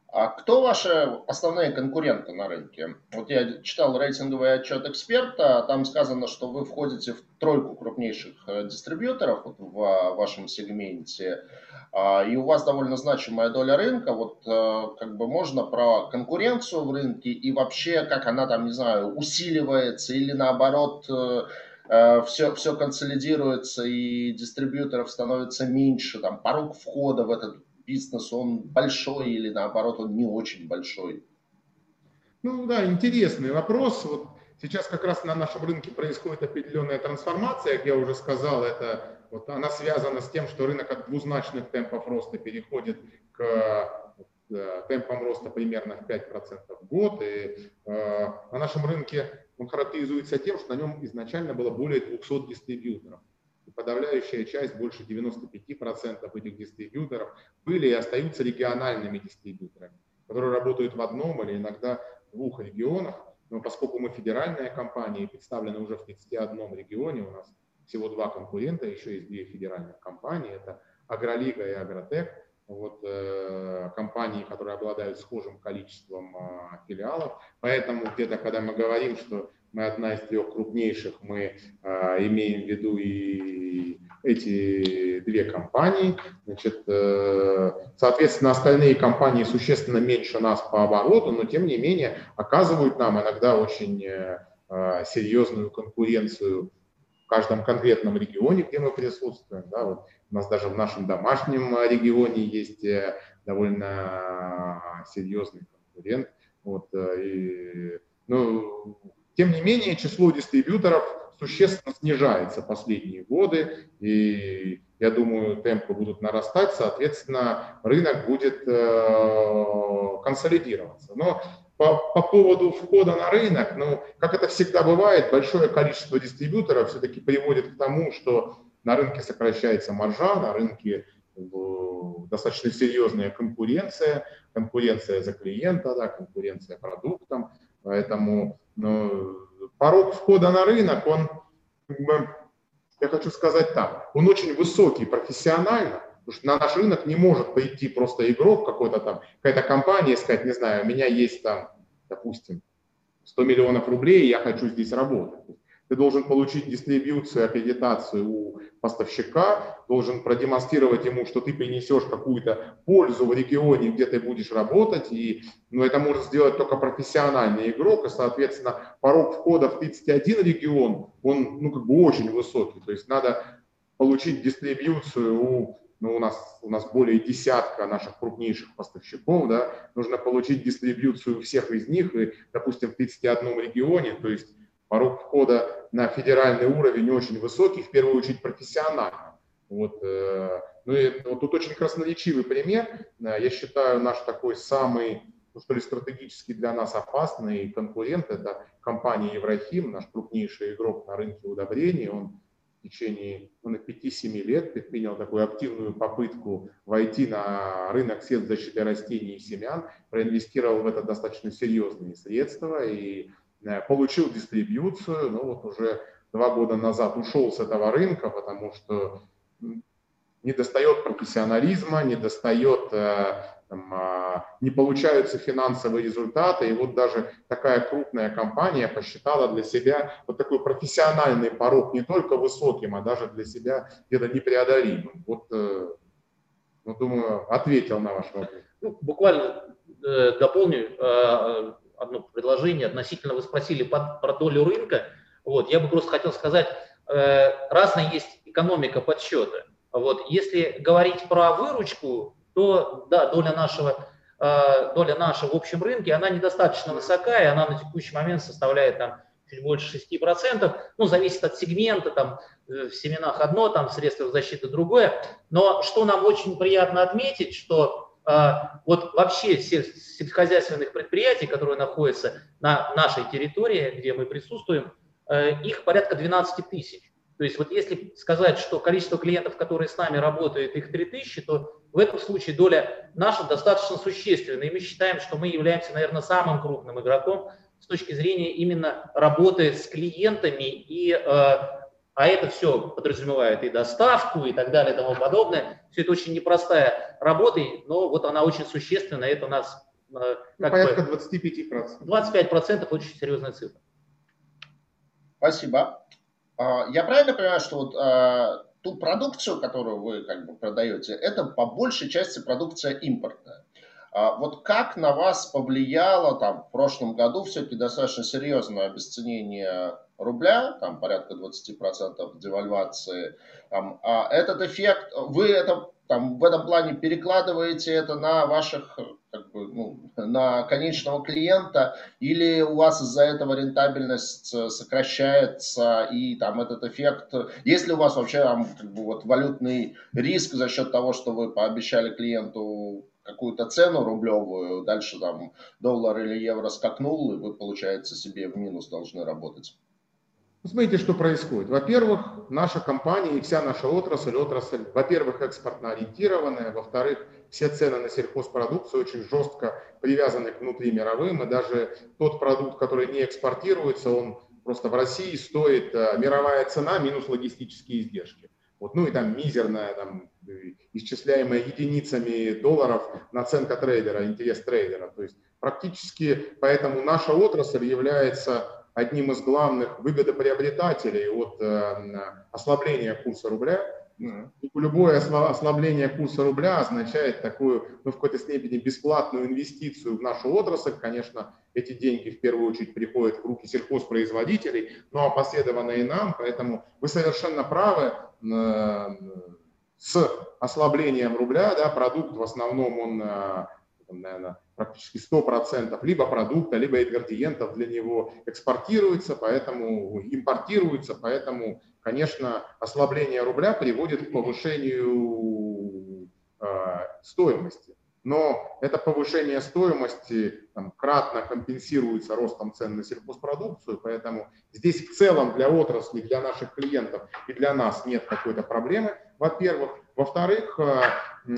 А кто ваши основные конкуренты на рынке? Вот я читал рейтинговый отчет эксперта, там сказано, что вы входите в тройку крупнейших дистрибьюторов вот в вашем сегменте, и у вас довольно значимая доля рынка. Вот как бы можно про конкуренцию в рынке и вообще, как она там, не знаю, усиливается или наоборот... Все, все консолидируется, и дистрибьюторов становится меньше, там порог входа в этот бизнес, он большой или наоборот он не очень большой? Ну да, интересный вопрос. Вот сейчас как раз на нашем рынке происходит определенная трансформация, как я уже сказал, это Вот она связана с тем, что рынок от двузначных темпов роста переходит к темпам роста примерно в пять процентов в год. И э, на нашем рынке он характеризуется тем, что на нем изначально было более двухсот дистрибьюторов. И подавляющая часть, больше девяноста пяти процентов этих дистрибьюторов, были и остаются региональными дистрибьюторами, которые работают в одном или иногда двух регионах. Но поскольку мы федеральная компания и представлены уже в тридцати одном регионе, у нас всего два конкурента, еще есть две федеральных компании, это Агролига и Агротех, вот, э, компании, которые обладают схожим количеством э, филиалов. Поэтому где-то, когда мы говорим, что мы одна из трех крупнейших, мы э, имеем в виду и эти две компании. Значит, э, соответственно, остальные компании существенно меньше нас по обороту, но тем не менее оказывают нам иногда очень э, серьезную конкуренцию в каждом конкретном регионе, где мы присутствуем. Да, вот у нас даже в нашем домашнем регионе есть довольно серьезный конкурент. Вот, и, ну, тем не менее, число дистрибьюторов существенно снижается последние годы, и, я думаю, темпы будут нарастать, соответственно, рынок будет э, консолидироваться. Но По, по поводу входа на рынок, ну, как это всегда бывает, большое количество дистрибьюторов все-таки приводит к тому, что на рынке сокращается маржа, на рынке э, достаточно серьезная конкуренция, конкуренция за клиента, да, конкуренция продуктом, поэтому ну, порог входа на рынок, он, я хочу сказать так, он очень высокий профессионально. Потому что на наш рынок не может прийти просто игрок какой-то там, какая-то компания и сказать, не знаю, у меня есть там, допустим, сто миллионов рублей, и я хочу здесь работать. Ты должен получить дистрибьюцию, аккредитацию у поставщика, должен продемонстрировать ему, что ты принесешь какую-то пользу в регионе, где ты будешь работать. И, ну, это может сделать только профессиональный игрок. И, соответственно, порог входа в тридцать один регион, он ну, как бы очень высокий. То есть надо получить дистрибьюцию у... Ну, у нас, у нас более десятка наших крупнейших поставщиков, да, нужно получить дистрибьюцию всех из них, и, допустим, в тридцати одном регионе, то есть порог входа на федеральный уровень очень высокий, в первую очередь профессионально. Вот, э, ну и вот тут очень красноречивый пример, я считаю, наш такой самый, ну, что ли, стратегически для нас опасный конкурент, это компания Еврохим, наш крупнейший игрок на рынке удобрений, он в течение ну, пяти-семи лет предпринял такую активную попытку войти на рынок средств защиты растений и семян, проинвестировал в это достаточно серьезные средства и получил дистрибьюцию. Ну, вот уже два года назад ушел с этого рынка, потому что не достает профессионализма, не достает, там, не получаются финансовые результаты. И вот даже такая крупная компания посчитала для себя вот такой профессиональный порог не только высоким, а даже для себя где-то непреодолимым. Вот, ну, думаю, ответил на ваш вопрос. Ну, буквально э, дополню э, одно предложение. Относительно вы спросили под, про долю рынка. Вот, я бы просто хотел сказать, э, разная есть экономика подсчета. Вот, если говорить про выручку, то да, доля нашего, э, доля нашего в общем рынке, она недостаточно высока, и она на текущий момент составляет там, чуть больше шести процентов, ну, зависит от сегмента, там, в семенах одно, там, в средствах защиты другое. Но что нам очень приятно отметить, что э, вот вообще сельскохозяйственных предприятий, которые находятся на нашей территории, где мы присутствуем, э, их порядка двенадцати тысяч. То есть вот если сказать, что количество клиентов, которые с нами работают, их три тысячи, то в этом случае доля наша достаточно существенная. И мы считаем, что мы являемся, наверное, самым крупным игроком с точки зрения именно работы с клиентами. И, э, а это все подразумевает и доставку, и так далее, и тому подобное. Все это очень непростая работа, но вот она очень существенная. Это у нас э, как порядка бы, двадцати пяти процентов. двадцать пять процентов очень серьезная цифра. Спасибо. Я правильно понимаю, что вот а, ту продукцию, которую вы как бы продаете, это по большей части продукция импортная. А, вот как на вас повлияло там в прошлом году все-таки достаточно серьезное обесценение рубля, там порядка двадцати процентов девальвации, там, а этот эффект, вы это, там, в этом плане перекладываете это на ваших как бы, ну, на конечного клиента, или у вас из-за этого рентабельность сокращается, и там этот эффект, если у вас вообще там, как бы, вот, валютный риск за счет того, что вы пообещали клиенту какую-то цену рублевую, дальше там доллар или евро скакнул, и вы, получается, себе в минус должны работать. Смотрите, что происходит. Во-первых, наша компания и вся наша отрасль, отрасль, во-первых, экспортно ориентированная, во-вторых, все цены на сельхозпродукцию очень жестко привязаны к внутримировым, и даже тот продукт, который не экспортируется, он просто в России стоит мировая цена минус логистические издержки. Вот, ну и там мизерная, там, исчисляемая единицами долларов наценка трейдера, интерес трейдера. То есть практически поэтому наша отрасль является одним из главных выгодоприобретателей от э, ослабления курса рубля. Mm. Любое ослабление курса рубля означает такую, ну, в какой-то степени бесплатную инвестицию в нашу отрасль. Конечно, эти деньги в первую очередь приходят в руки сельхозпроизводителей, но опосредованные нам. Поэтому вы совершенно правы, э, с ослаблением рубля, да, продукт в основном он... Э, Там, наверное, практически сто процентов либо продукта, либо ингредиентов для него экспортируется, поэтому импортируется, поэтому, конечно, ослабление рубля приводит к повышению э, стоимости. Но это повышение стоимости там, кратно компенсируется ростом цен на сельхозпродукцию, поэтому здесь в целом для отрасли, для наших клиентов и для нас нет какой-то проблемы, во-первых. Во-вторых, э,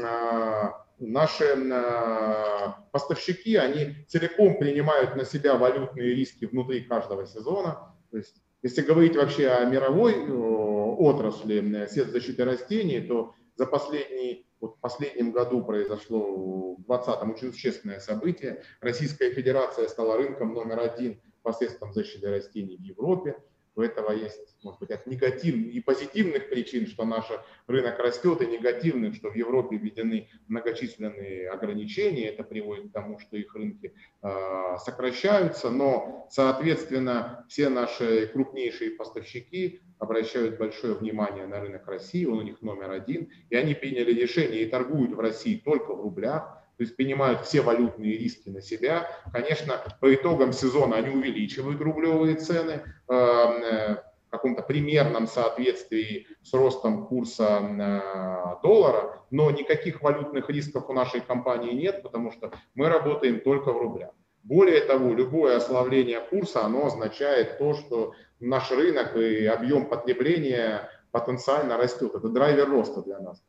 э, наши э, поставщики, они целиком принимают на себя валютные риски внутри каждого сезона. То есть, если говорить вообще о мировой э, отрасли сельхоззащиты растений, то за последний, вот в последнем году произошло в двадцатом очень существенное событие. Российская Федерация стала рынком номер один по средствам защиты растений в Европе. У этого есть, может быть, от негативных и позитивных причин, что наш рынок растет, и негативных, что в Европе введены многочисленные ограничения. Это приводит к тому, что их рынки э, сокращаются, но, соответственно, все наши крупнейшие поставщики обращают большое внимание на рынок России, он у них номер один, и они приняли решение и торгуют в России только в рублях, то есть принимают все валютные риски на себя. Конечно, по итогам сезона они увеличивают рублевые цены э, в каком-то примерном соответствии с ростом курса э, доллара, но никаких валютных рисков у нашей компании нет, потому что мы работаем только в рублях. Более того, любое ослабление курса, оно означает то, что наш рынок и объем потребления потенциально растет. Это драйвер роста для нас.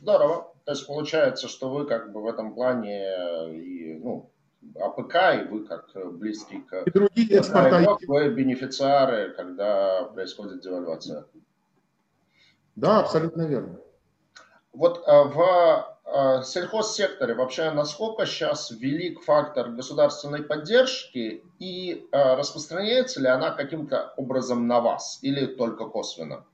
Здорово. То есть получается, что вы как бы в этом плане и, ну, АПК, и вы как близкий к... И другие экспортеры. Вы бенефициары, когда происходит девальвация. Да, абсолютно верно. Вот в сельхозсекторе вообще насколько сейчас велик фактор государственной поддержки и распространяется ли она каким-то образом на вас или только косвенно?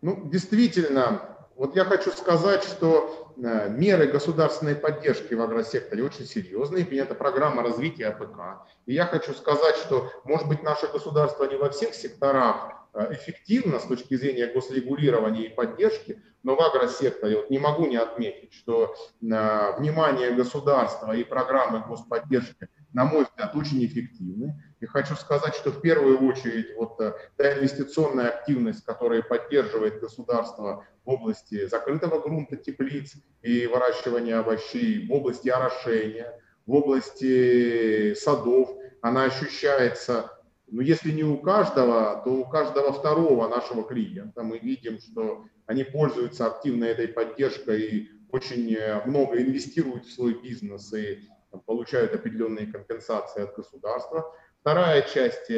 Ну, действительно, вот я хочу сказать, что меры государственной поддержки в агросекторе очень серьезные, и это программа развития АПК. И я хочу сказать, что, может быть, наше государство не во всех секторах эффективно с точки зрения госрегулирования и поддержки, но в агросекторе вот не могу не отметить, что внимание государства и программы господдержки, на мой взгляд, очень эффективны. И хочу сказать, что в первую очередь вот та инвестиционная активность, которая поддерживает государство в области закрытого грунта, теплиц и выращивания овощей, в области орошения, в области садов, она ощущается, ну, если не у каждого, то у каждого второго нашего клиента. Мы видим, что они пользуются активно этой поддержкой и очень много инвестируют в свой бизнес и получают определенные компенсации от государства. Вторая часть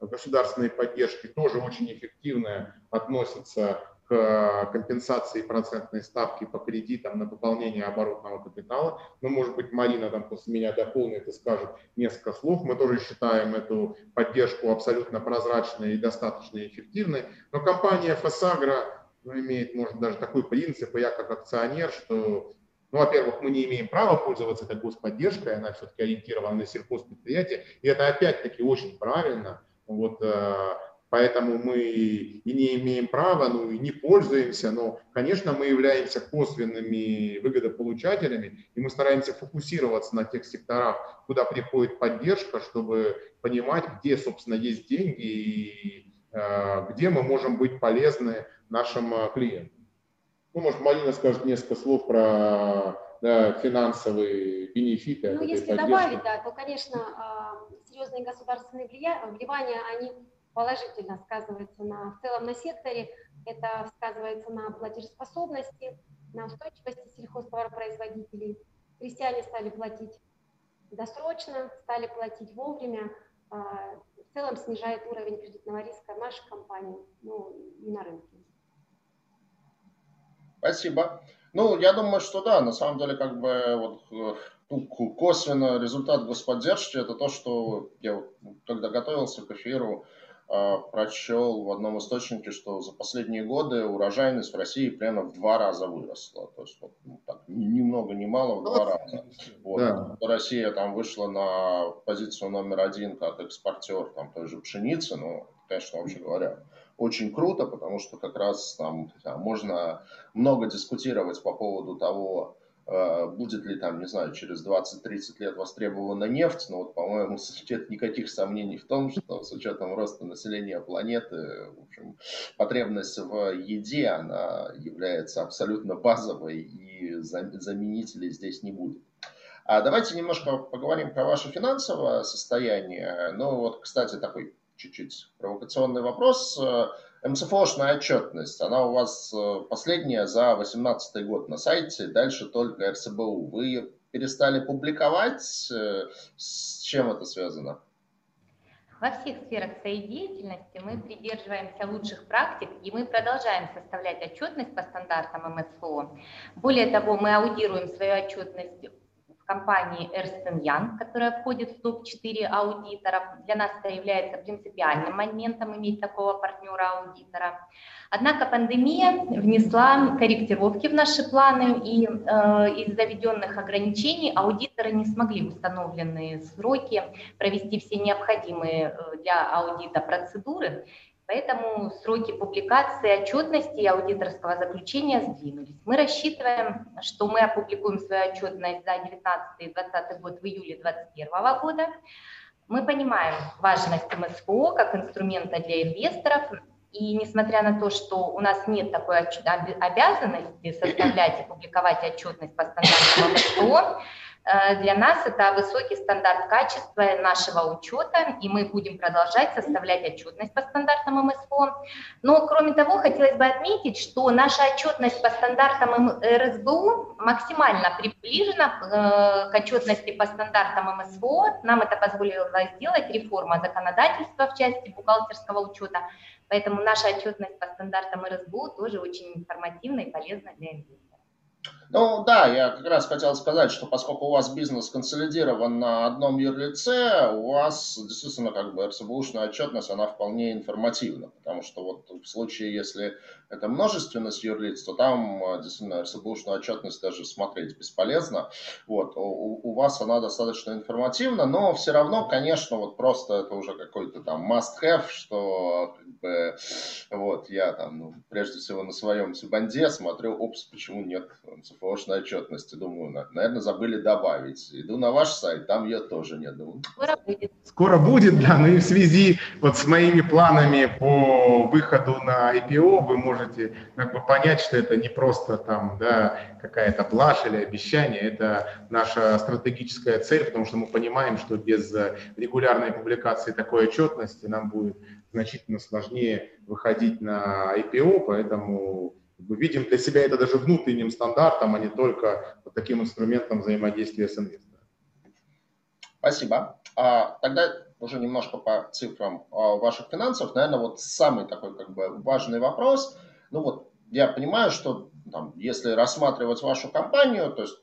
государственной поддержки тоже очень эффективная, относится к компенсации процентной ставки по кредитам на пополнение оборотного капитала. Ну, может быть, Марина там после меня дополнит и скажет несколько слов. Мы тоже считаем эту поддержку абсолютно прозрачной и достаточно эффективной. Но компания ФЭС-Агро, ну, имеет, может, даже такой принцип, и я как акционер, что... Ну, во-первых, мы не имеем права пользоваться этой господдержкой, она все-таки ориентирована на сельхозпредприятие, и это опять-таки очень правильно. Вот, э, Поэтому мы и не имеем права, ну и не пользуемся, но, конечно, мы являемся косвенными выгодополучателями, и мы стараемся фокусироваться на тех секторах, куда приходит поддержка, чтобы понимать, где, собственно, есть деньги и э, где мы можем быть полезны нашим клиентам. Ну, может, Марина скажет несколько слов про да, финансовые бенефиты. Ну, если поддержки. добавить, да, то, конечно, э, серьезные государственные вливания, они положительно сказывается на, в целом на секторе, это сказывается на платежеспособности, на устойчивости сельхозтоваропроизводителей. Крестьяне стали платить досрочно, стали платить вовремя, в целом снижает уровень кредитного риска нашей компании, ну, и на рынке. Спасибо. Ну, я думаю, что да, на самом деле, как бы, вот, косвенно результат господдержки, это то, что я, когда готовился к эфиру, прочел в одном источнике, что за последние годы урожайность в России примерно в два раза выросла. То есть вот, ну, так, ни много, ни мало, в два раза. Вот. Да. Россия там вышла на позицию номер один как экспортер там, той же пшеницы. Ну, конечно, вообще говоря, очень круто, потому что как раз там можно много дискутировать по поводу того, будет ли там, не знаю, через двадцать-тридцать лет востребована нефть, но вот, по-моему, нет никаких сомнений в том, что с учетом роста населения планеты, в общем, потребность в еде, она является абсолютно базовой, и заменителей здесь не будет. А давайте немножко поговорим про ваше финансовое состояние. Ну вот, кстати, такой чуть-чуть провокационный вопрос. МСФОшная отчетность, она у вас последняя за две тысячи восемнадцатый год на сайте, дальше только РСБУ. Вы ее перестали публиковать, с чем это связано? Во всех сферах своей деятельности мы придерживаемся лучших практик, и мы продолжаем составлять отчетность по стандартам МСФО. Более того, мы аудируем свою отчетность компании Эрстен Янг, которая входит в топ четыре аудиторов. Для нас это является принципиальным моментом иметь такого партнера-аудитора. Однако пандемия внесла корректировки в наши планы, и э, из заведенных ограничений аудиторы не смогли в установленные сроки провести все необходимые для аудита процедуры, поэтому сроки публикации отчетности и аудиторского заключения сдвинулись. Мы рассчитываем, что мы опубликуем свою отчетность за две тысячи девятнадцатый и две тысячи двадцатый год в июле две тысячи двадцать первого года. Мы понимаем важность МСФО как инструмента для инвесторов, и несмотря на то, что у нас нет такой обязанности составлять и публиковать отчетность по стандартам МСФО, для нас это высокий стандарт качества нашего учета, и мы будем продолжать составлять отчетность по стандартам МСФО. Но, кроме того, хотелось бы отметить, что наша отчетность по стандартам РСБУ максимально приближена к отчетности по стандартам МСФО. Нам это позволила сделать реформа законодательства в части бухгалтерского учета, поэтому наша отчетность по стандартам РСБУ тоже очень информативна и полезна для инвесторов. Ну да, я как раз хотел сказать, что поскольку у вас бизнес консолидирован на одном юрлице, у вас действительно как бы РСБУшная отчетность, она вполне информативна, потому что вот в случае, если это множественность юрлиц, то там действительно РСБУшную отчетность даже смотреть бесполезно. Вот, у, у вас она достаточно информативна, но все равно, конечно, вот просто это уже какой-то там must-have, что как бы, вот я там, ну, прежде всего на своем Сибанде смотрю, опс, почему нет МСФОшной отчетности, думаю, наверное, забыли добавить. Иду на ваш сайт, там ее тоже нет. Думаю. Скоро будет. Скоро будет, да, ну и в связи вот с моими планами по выходу на ай пи о вы можете как бы понять, что это не просто там, да, какая-то блажь или обещание, это наша стратегическая цель, потому что мы понимаем, что без регулярной публикации такой отчетности нам будет значительно сложнее выходить на ай пи о, поэтому мы видим для себя это даже внутренним стандартом, а не только вот таким инструментом взаимодействия с инвестором. Спасибо. А, тогда уже немножко по цифрам ваших финансов. Наверное, вот самый такой как бы важный вопрос. Ну вот, я понимаю, что там, если рассматривать вашу компанию, то есть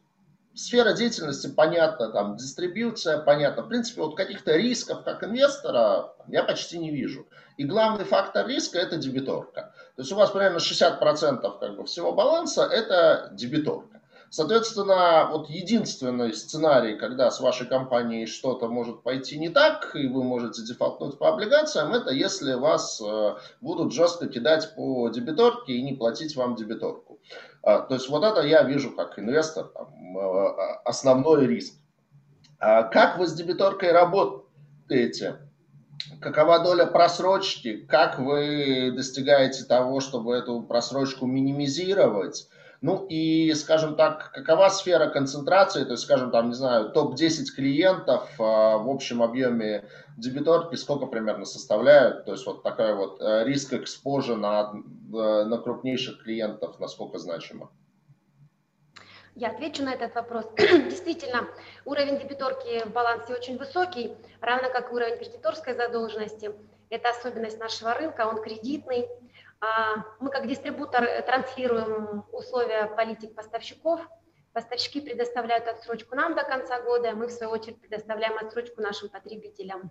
сфера деятельности понятна, там, дистрибьюция понятна. В принципе, вот каких-то рисков как инвестора я почти не вижу. И главный фактор риска – это дебиторка. То есть у вас примерно шестьдесят процентов как бы всего баланса – это дебиторка. Соответственно, вот единственный сценарий, когда с вашей компанией что-то может пойти не так, и вы можете дефолтнуть по облигациям, это если вас будут жестко кидать по дебиторке и не платить вам дебиторку. То есть вот это я вижу как инвестор там, основной риск. Как вы с дебиторкой работаете? Какова доля просрочки? Как вы достигаете того, чтобы эту просрочку минимизировать? Ну и, скажем так, какова сфера концентрации, то есть, скажем, там, не знаю, топ десять клиентов в общем объеме дебиторки, сколько примерно составляют, то есть вот такая вот риск экспозиции на, на крупнейших клиентов, насколько значимо? Я отвечу на этот вопрос. Действительно, уровень дебиторки в балансе очень высокий, равно как уровень кредиторской задолженности. Это особенность нашего рынка, он кредитный. Мы как дистрибутор транслируем условия политик поставщиков. Поставщики предоставляют отсрочку нам до конца года, мы в свою очередь предоставляем отсрочку нашим потребителям.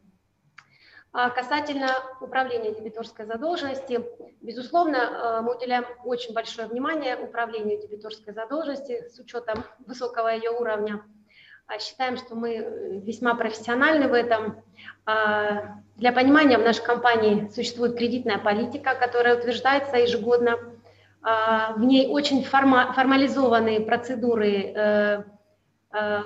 Касательно управления дебиторской задолженности, безусловно, мы уделяем очень большое внимание управлению дебиторской задолженности с учетом высокого ее уровня. Считаем, что мы весьма профессиональны в этом. Для понимания, в нашей компании существует кредитная политика, которая утверждается ежегодно. В ней очень формализованные процедуры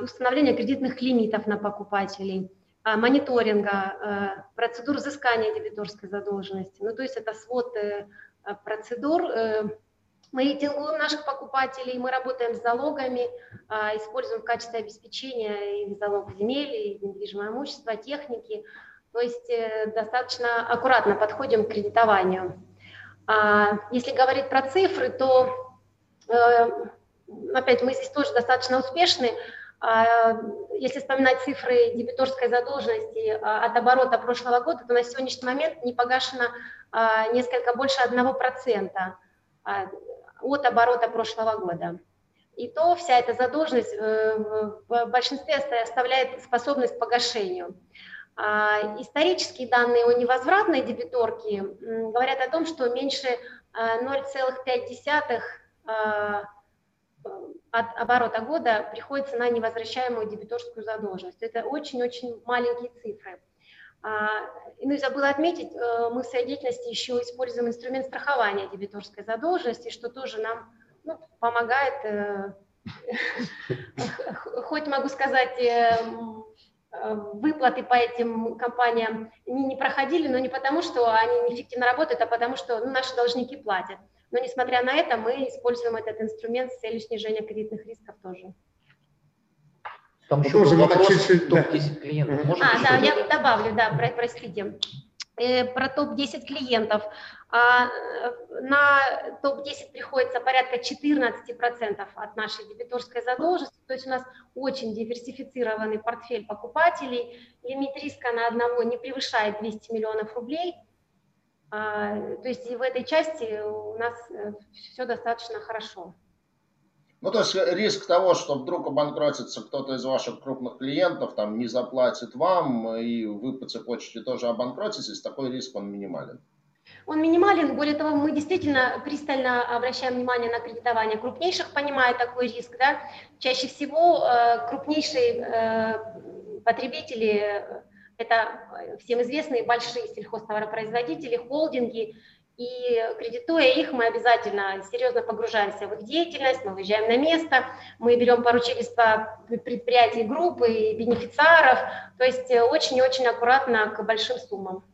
установления кредитных лимитов на покупателей, мониторинга, процедур взыскания дебиторской задолженности. Ну, то есть это свод процедур. Мы рейтингуем наших покупателей, мы работаем с залогами, используем в качестве обеспечения и залог земель, и недвижимое имущество, техники. То есть достаточно аккуратно подходим к кредитованию. Если говорить про цифры, то опять мы здесь тоже достаточно успешны. Если вспоминать цифры дебиторской задолженности от оборота прошлого года, то на сегодняшний момент не погашено несколько больше одного процента от оборота прошлого года. И то вся эта задолженность в большинстве оставляет способность к погашению. Исторические данные о невозвратной дебиторке говорят о том, что меньше ноль целых пять десятых процента от оборота года приходится на невозвращаемую дебиторскую задолженность. Это очень-очень маленькие цифры. Ну и забыла отметить, мы в своей деятельности еще используем инструмент страхования дебиторской задолженности, что тоже нам ну, помогает, хоть могу сказать, выплаты по этим компаниям не проходили, но не потому, что они неэффективно работают, а потому, что наши должники платят. Но несмотря на это, мы используем этот инструмент с целью снижения кредитных рисков тоже. Там еще тоже вопрос топ десять клиентов. Может, а, да, я добавлю, да, про, простите, э, про топ десять клиентов. А, на топ десять приходится порядка четырнадцати процентов от нашей дебиторской задолженности, то есть у нас очень диверсифицированный портфель покупателей, лимит риска на одного не превышает двести миллионов рублей, а, то есть в этой части у нас все достаточно хорошо. Ну, то есть риск того, что вдруг обанкротится кто-то из ваших крупных клиентов, там, не заплатит вам, и вы по цепочке тоже обанкротитесь, такой риск, он минимален. Он минимален, более того, мы действительно пристально обращаем внимание на кредитование крупнейших, понимая такой риск, да, чаще всего э, крупнейшие э, потребители, это всем известные большие сельхозтоваропроизводители, холдинги. И кредитуя их, мы обязательно серьезно погружаемся в их деятельность, мы выезжаем на место, мы берем поручительства предприятий, группы и бенефициаров, то есть очень-очень аккуратно к большим суммам.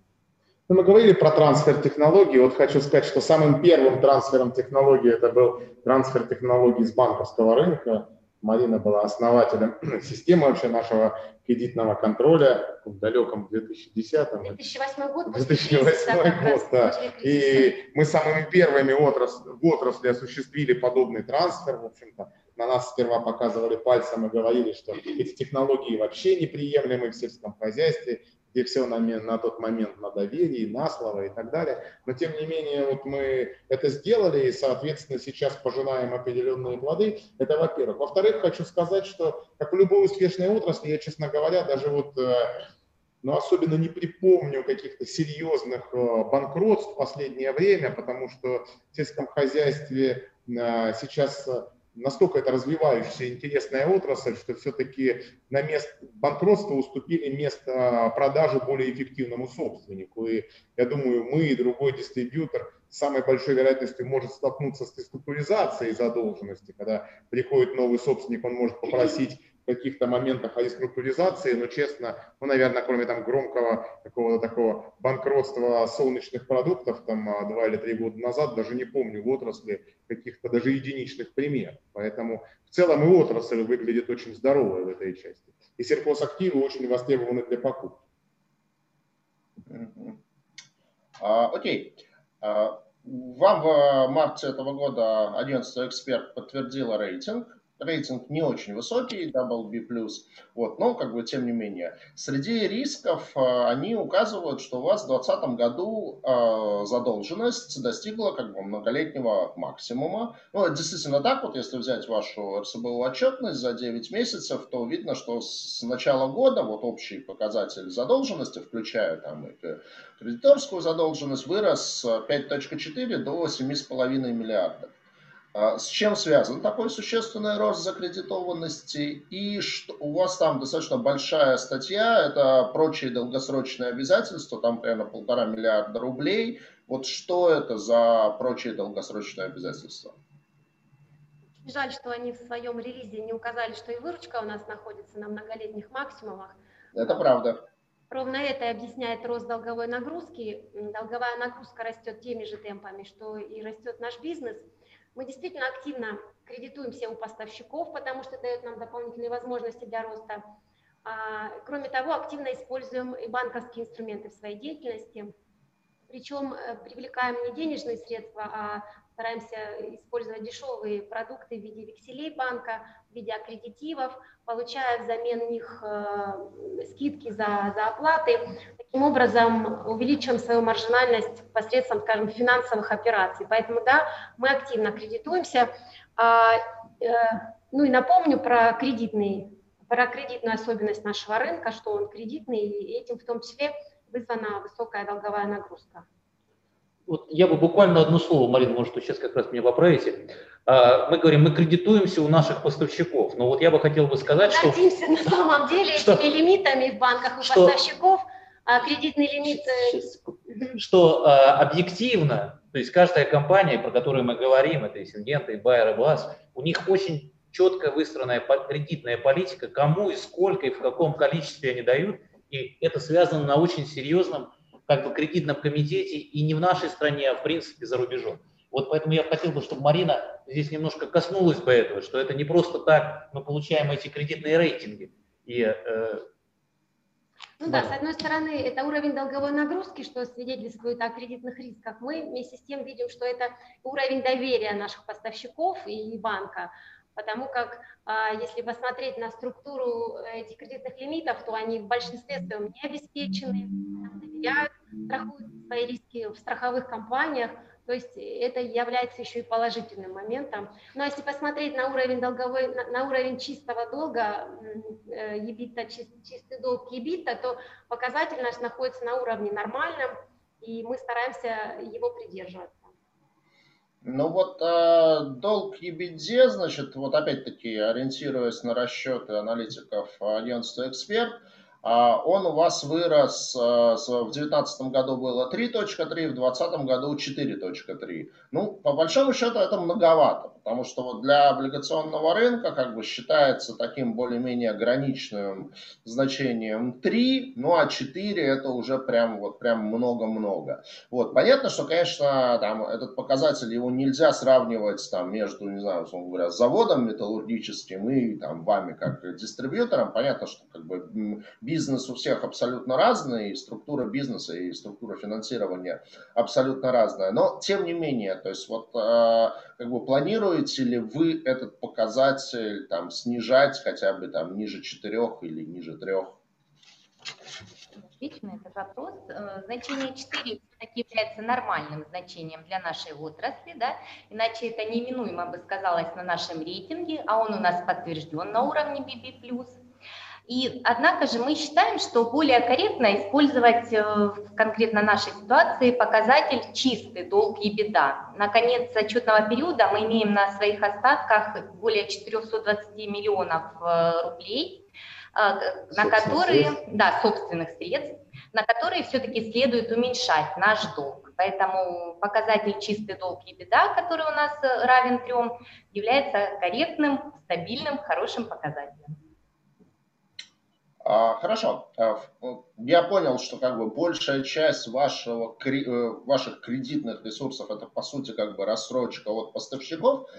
Мы говорили про трансфер технологий. Вот хочу сказать, что самым первым трансфером технологий это был трансфер технологий с банковского рынка. Марина была основателем системы вообще нашего кредитного контроля в далеком две тысячи десятом. две тысячи восьмой год. две тысячи восьмой год, да. И мы самыми первыми отрасли, в отрасли осуществили подобный трансфер. В общем-то, на нас сперва показывали пальцем и говорили, что эти технологии вообще неприемлемы в сельском хозяйстве, где все на, на тот момент на доверии, на слово и так далее. Но тем не менее, вот мы это сделали, и, соответственно, сейчас пожинаем определенные плоды. Это во-первых. Во-вторых, хочу сказать, что, как в любой успешной отрасли, я, честно говоря, даже вот, ну, особенно не припомню каких-то серьезных банкротств в последнее время, потому что в сельском хозяйстве сейчас настолько это развивающаяся интересная отрасль, что все-таки на место банкротства уступили место продажи более эффективному собственнику. И я думаю, мы и другой дистрибьютор с самой большой вероятностью может столкнуться с реструктуризацией задолженности. Когда приходит новый собственник, он может попросить в каких-то моментах о реструктуризации, но честно, ну, наверное, кроме там громкого какого-то такого банкротства солнечных продуктов там два или три года назад, даже не помню в отрасли каких-то даже единичных примеров. Поэтому в целом и отрасль выглядит очень здоровой в этой части. И сельхозактивы очень востребованы для покупки. Окей. Uh, okay. uh, вам в марте этого года агентство «Эксперт» подтвердило рейтинг. Рейтинг не очень высокий, дабл ю би плюс, вот, но как бы тем не менее. Среди рисков они указывают, что у вас в две тысячи двадцатом году э, задолженность достигла как бы многолетнего максимума. Ну, действительно так, вот если взять вашу эр эс бэ у отчетность за девять месяцев, то видно, что с начала года вот общий показатель задолженности, включая там и кредиторскую задолженность, вырос с пяти целых четырёх десятых до семи целых пяти десятых миллиардов. С чем связан такой существенный рост закредитованности? И что, у вас там достаточно большая статья, это прочие долгосрочные обязательства, там, примерно, полтора миллиарда рублей. Вот что это за прочие долгосрочные обязательства? Жаль, что они в своем релизе не указали, что и выручка у нас находится на многолетних максимумах. Это правда. Ровно это и объясняет рост долговой нагрузки. Долговая нагрузка растет теми же темпами, что и растет наш бизнес. Мы действительно активно кредитуемся у поставщиков, потому что дает нам дополнительные возможности для роста. Кроме того, активно используем и банковские инструменты в своей деятельности. Причем привлекаем не денежные средства, а стараемся использовать дешевые продукты в виде векселей банка, в виде аккредитивов, получая взамен них скидки за, за оплаты. Таким образом, увеличиваем свою маржинальность посредством, скажем, финансовых операций. Поэтому, да, мы активно кредитуемся. Ну и напомню про кредитный, про кредитную особенность нашего рынка, что он кредитный, и этим в том числе вызвана высокая долговая нагрузка. Вот я бы буквально одно слово, Марина, может, вы сейчас как раз меня поправите. Мы говорим, мы кредитуемся у наших поставщиков, но вот я бы хотел бы сказать, мы гордимся, что... на самом деле что, этими лимитами в банках у что, поставщиков, а кредитный лимит... Сейчас, что объективно, то есть каждая компания, про которую мы говорим, это и Сингента, и Байер, и БАСФ, у них очень четко выстроенная кредитная политика, кому и сколько, и в каком количестве они дают, и это связано на очень серьезном как бы кредитном комитете и не в нашей стране, а в принципе за рубежом. Вот поэтому я хотел бы, чтобы Марина здесь немножко коснулась бы этого, что это не просто так мы получаем эти кредитные рейтинги. И, э, ну да, да, с одной стороны, это уровень долговой нагрузки, что свидетельствует о кредитных рисках. Мы вместе с тем видим, что это уровень доверия наших поставщиков и банка. Потому как, если посмотреть на структуру этих кредитных лимитов, то они в большинстве своем не обеспечены, доверяют, страхуют свои риски в страховых компаниях. То есть это является еще и положительным моментом. Но если посмотреть на уровень долговой, на, на уровень чистого долга, EBITDA, чист, чистый долг EBITDA, то показатель наш находится на уровне нормальном, и мы стараемся его придерживаться. Ну вот э, долг EBITDA, значит, вот опять-таки, ориентируясь на расчеты аналитиков агентства «Эксперт», э, он у вас вырос, э, в две тысячи девятнадцатом году было три целых три, в две тысячи двадцатом году четыре целых три. Ну, по большому счету, это многовато, потому что вот для облигационного рынка как бы считается таким более-менее ограниченным значением три, ну а четыре это уже прям вот прям много-много. Вот, понятно, что, конечно, там этот показатель, его нельзя сравнивать там между, не знаю, условно говоря, заводом металлургическим и там вами как дистрибьютором. Понятно, что как бы бизнес у всех абсолютно разный, и структура бизнеса, и структура финансирования абсолютно разная. Но, тем не менее, то есть вот как бы планируется ли вы этот показатель там снижать хотя бы там ниже четырех или ниже трех? Отличный этот вопрос. Значение четыре все-таки является нормальным значением для нашей отрасли, да? Иначе это неминуемо бы сказалось на нашем рейтинге, а он у нас подтвержден на уровне би би плюс. И, однако же, мы считаем, что более корректно использовать в конкретно нашей ситуации показатель чистый долг EBITDA. На конец отчетного периода мы имеем на своих остатках более четырехсот двадцати миллионов рублей, на которые, да, собственных средств, на которые все-таки следует уменьшать наш долг. Поэтому показатель чистый долг EBITDA, который у нас равен трем, является корректным, стабильным, хорошим показателем. Хорошо. Я понял, что как бы большая часть вашего, ваших кредитных ресурсов это по сути как бы рассрочка от поставщиков.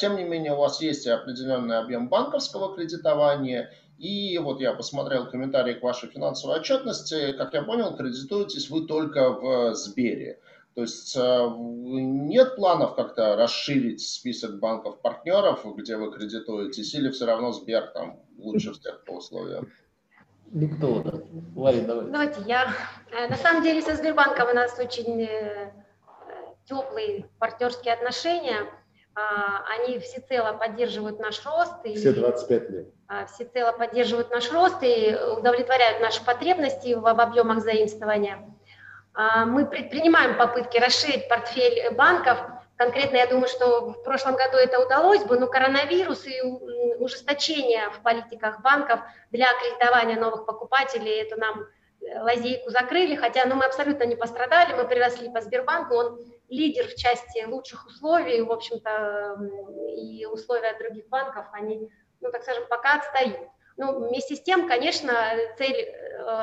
Тем не менее у вас есть определенный объем банковского кредитования. И вот я посмотрел комментарии к вашей финансовой отчетности. Как я понял, кредитуетесь вы только в Сбере. То есть нет планов как-то расширить список банков-партнеров, где вы кредитуетесь, или все равно Сбер там лучше всех по условиям? Никто, да. Варя, давай. Давайте я. На самом деле со Сбербанком у нас очень теплые партнерские отношения. Они всецело поддерживают наш рост. И все двадцать пять лет. Всецело поддерживают наш рост и удовлетворяют наши потребности в объемах заимствования. Мы предпринимаем попытки расширить портфель банков. Конкретно я думаю, что в прошлом году это удалось бы, но коронавирус и ужесточение в политиках банков для кредитования новых покупателей, эту нам лазейку закрыли, хотя ну, мы абсолютно не пострадали, мы приросли по Сбербанку, он лидер в части лучших условий, в общем-то, и условия от других банков, они, ну, так скажем, пока отстают. Ну, вместе с тем, конечно, цель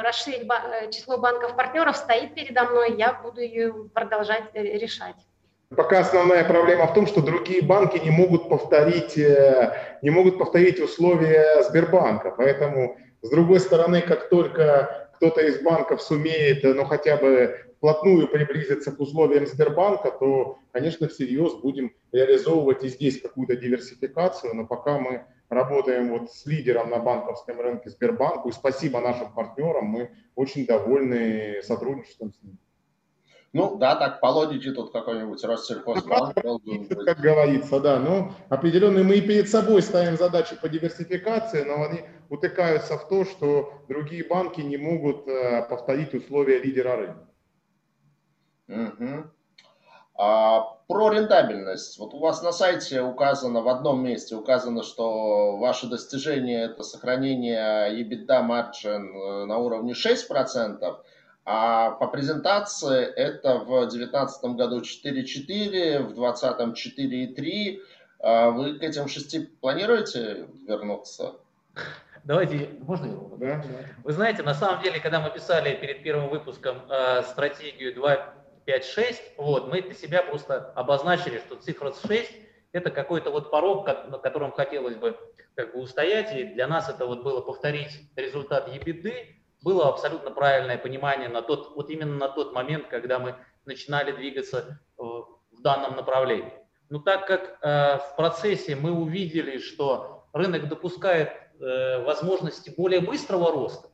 расширить число банков-партнеров стоит передо мной, я буду ее продолжать решать. Пока основная проблема в том, что другие банки не могут повторить, не могут повторить условия Сбербанка, поэтому, с другой стороны, как только кто-то из банков сумеет, ну, хотя бы вплотную приблизиться к условиям Сбербанка, то, конечно, всерьез будем реализовывать и здесь какую-то диверсификацию, но пока мы работаем вот с лидером на банковском рынке Сбербанку, и спасибо нашим партнерам, мы очень довольны сотрудничеством с ними. Ну да, так по логике тут какой-нибудь Россельхозбанк. Как говорится, да, ну определенные мы и перед собой ставим задачи по диверсификации, но они утыкаются в то, что другие банки не могут повторить условия лидера рынка. Угу. А, про рентабельность. Вот у вас на сайте указано, в одном месте указано, что ваше достижение это сохранение EBITDA margin на уровне шесть процентов. А по презентации это в две тысячи девятнадцатом году четыре и четыре, в две тысячи двадцатом четыре и три. Вы к этим шести планируете вернуться? Давайте, можно? Да. Вы знаете, на самом деле, когда мы писали перед первым выпуском э, стратегию два пять шесть, вот, мы для себя просто обозначили, что цифра шесть это какой-то вот порог, как, на котором хотелось бы, как бы устоять. И для нас это вот было повторить результат EBITDA. Было абсолютно правильное понимание на тот, вот именно на тот момент, когда мы начинали двигаться в данном направлении. Но так как э, в процессе мы увидели, что рынок допускает э, возможности более быстрого роста,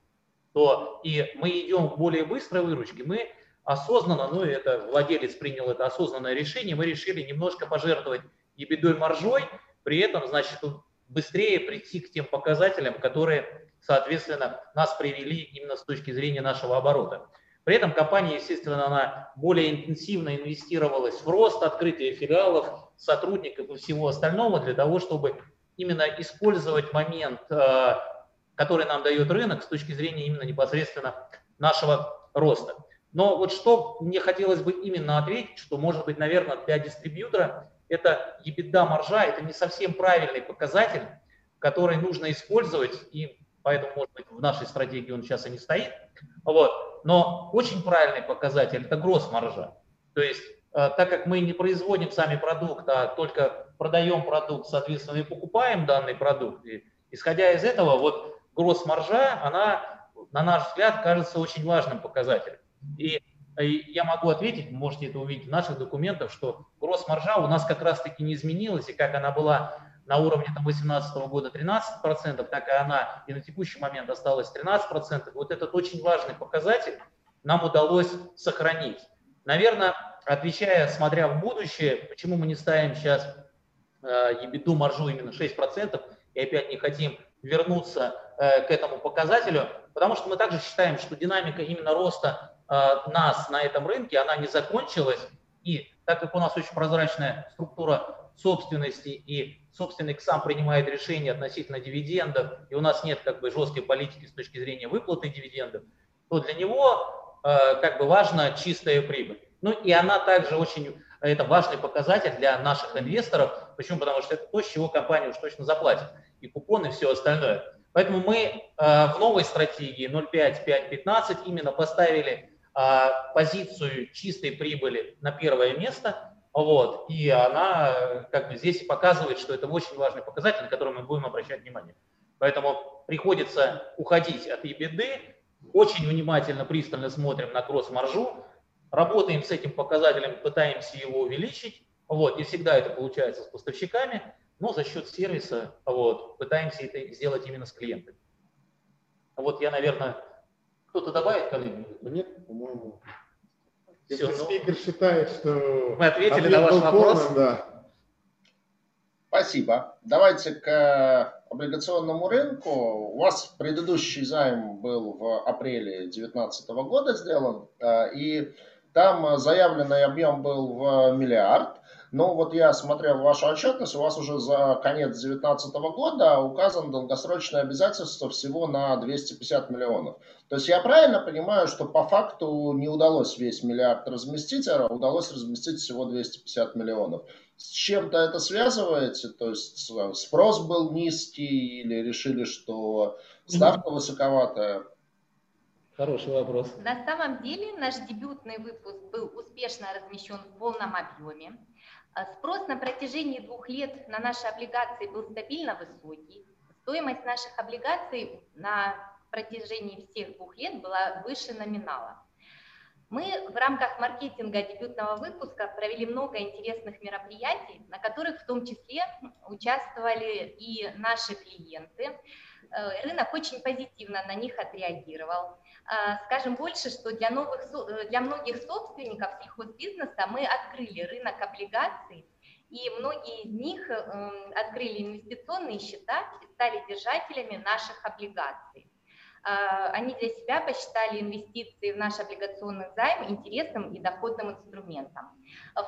то и мы идем к более быстрой выручке, мы осознанно, ну это владелец принял это осознанное решение, мы решили немножко пожертвовать EBITDA маржой, при этом, значит, быстрее прийти к тем показателям, которые... соответственно, нас привели именно с точки зрения нашего оборота. При этом компания, естественно, она более интенсивно инвестировалась в рост, открытие филиалов, сотрудников и всего остального для того, чтобы именно использовать момент, который нам дает рынок с точки зрения именно непосредственно нашего роста. Но вот что мне хотелось бы именно ответить, что, может быть, наверное, для дистрибьютора это EBITDA маржа, это не совсем правильный показатель, который нужно использовать и поэтому, может быть, в нашей стратегии он сейчас и не стоит. Вот. Но очень правильный показатель – это гросс-маржа. То есть, э, так как мы не производим сами продукт, а только продаем продукт, соответственно, и покупаем данный продукт, и, исходя из этого, вот гросс-маржа, она, на наш взгляд, кажется очень важным показателем. И, и я могу ответить, можете это увидеть в наших документах, что гросс-маржа у нас как раз-таки не изменилась, и как она была на уровне две тысячи восемнадцатого года тринадцать процентов, так и она и на текущий момент осталась тринадцать процентов. Вот этот очень важный показатель нам удалось сохранить. Наверное, отвечая, смотря в будущее, почему мы не ставим сейчас EBITDA маржу именно шесть процентов и опять не хотим вернуться э, к этому показателю, потому что мы также считаем, что динамика именно роста э, нас на этом рынке, она не закончилась, и так как у нас очень прозрачная структура собственности и собственник сам принимает решения относительно дивидендов, и у нас нет как бы жесткой политики с точки зрения выплаты дивидендов, то для него э, как бы важна чистая прибыль. Ну и она также очень, это важный показатель для наших инвесторов. Почему? Потому что это то, с чего компания уж точно заплатит. И купоны, и все остальное. Поэтому мы э, в новой стратегии ноль пять пять пятнадцать именно поставили э, позицию чистой прибыли на первое место. Вот, и она как бы здесь показывает, что это очень важный показатель, на который мы будем обращать внимание. Поэтому приходится уходить от EBITDA, очень внимательно, пристально смотрим на кросс-маржу, работаем с этим показателем, пытаемся его увеличить. Вот, не всегда это получается с поставщиками, но за счет сервиса вот, пытаемся это сделать именно с клиентами. Вот я, наверное, кто-то добавит, коллеги? Нет, по-моему. Все, ну, спикер считает, что мы ответили на ваш вопрос. Да. Спасибо. Давайте к облигационному рынку. У вас предыдущий займ был в апреле две тысячи девятнадцатого года сделан, и там заявленный объем был в миллиард. Но вот я смотрел вашу отчетность, у вас уже за конец две тысячи девятнадцатого года указано долгосрочное обязательство всего на двести пятьдесят миллионов. То есть я правильно понимаю, что по факту не удалось весь миллиард разместить, а удалось разместить всего двести пятьдесят миллионов. С чем-то это связываете? То есть спрос был низкий или решили, что ставка высоковатая? Хороший вопрос. На самом деле наш дебютный выпуск был успешно размещен в полном объеме. Спрос на протяжении двух лет на наши облигации был стабильно высокий. Стоимость наших облигаций на протяжении всех двух лет была выше номинала. Мы в рамках маркетинга дебютного выпуска провели много интересных мероприятий, на которых в том числе участвовали и наши клиенты. Рынок очень позитивно на них отреагировал. Скажем больше, что для, новых, для многих собственников сельхозбизнеса мы открыли рынок облигаций, и многие из них открыли инвестиционные счета и стали держателями наших облигаций. Они для себя посчитали инвестиции в наш облигационный займ интересным и доходным инструментом.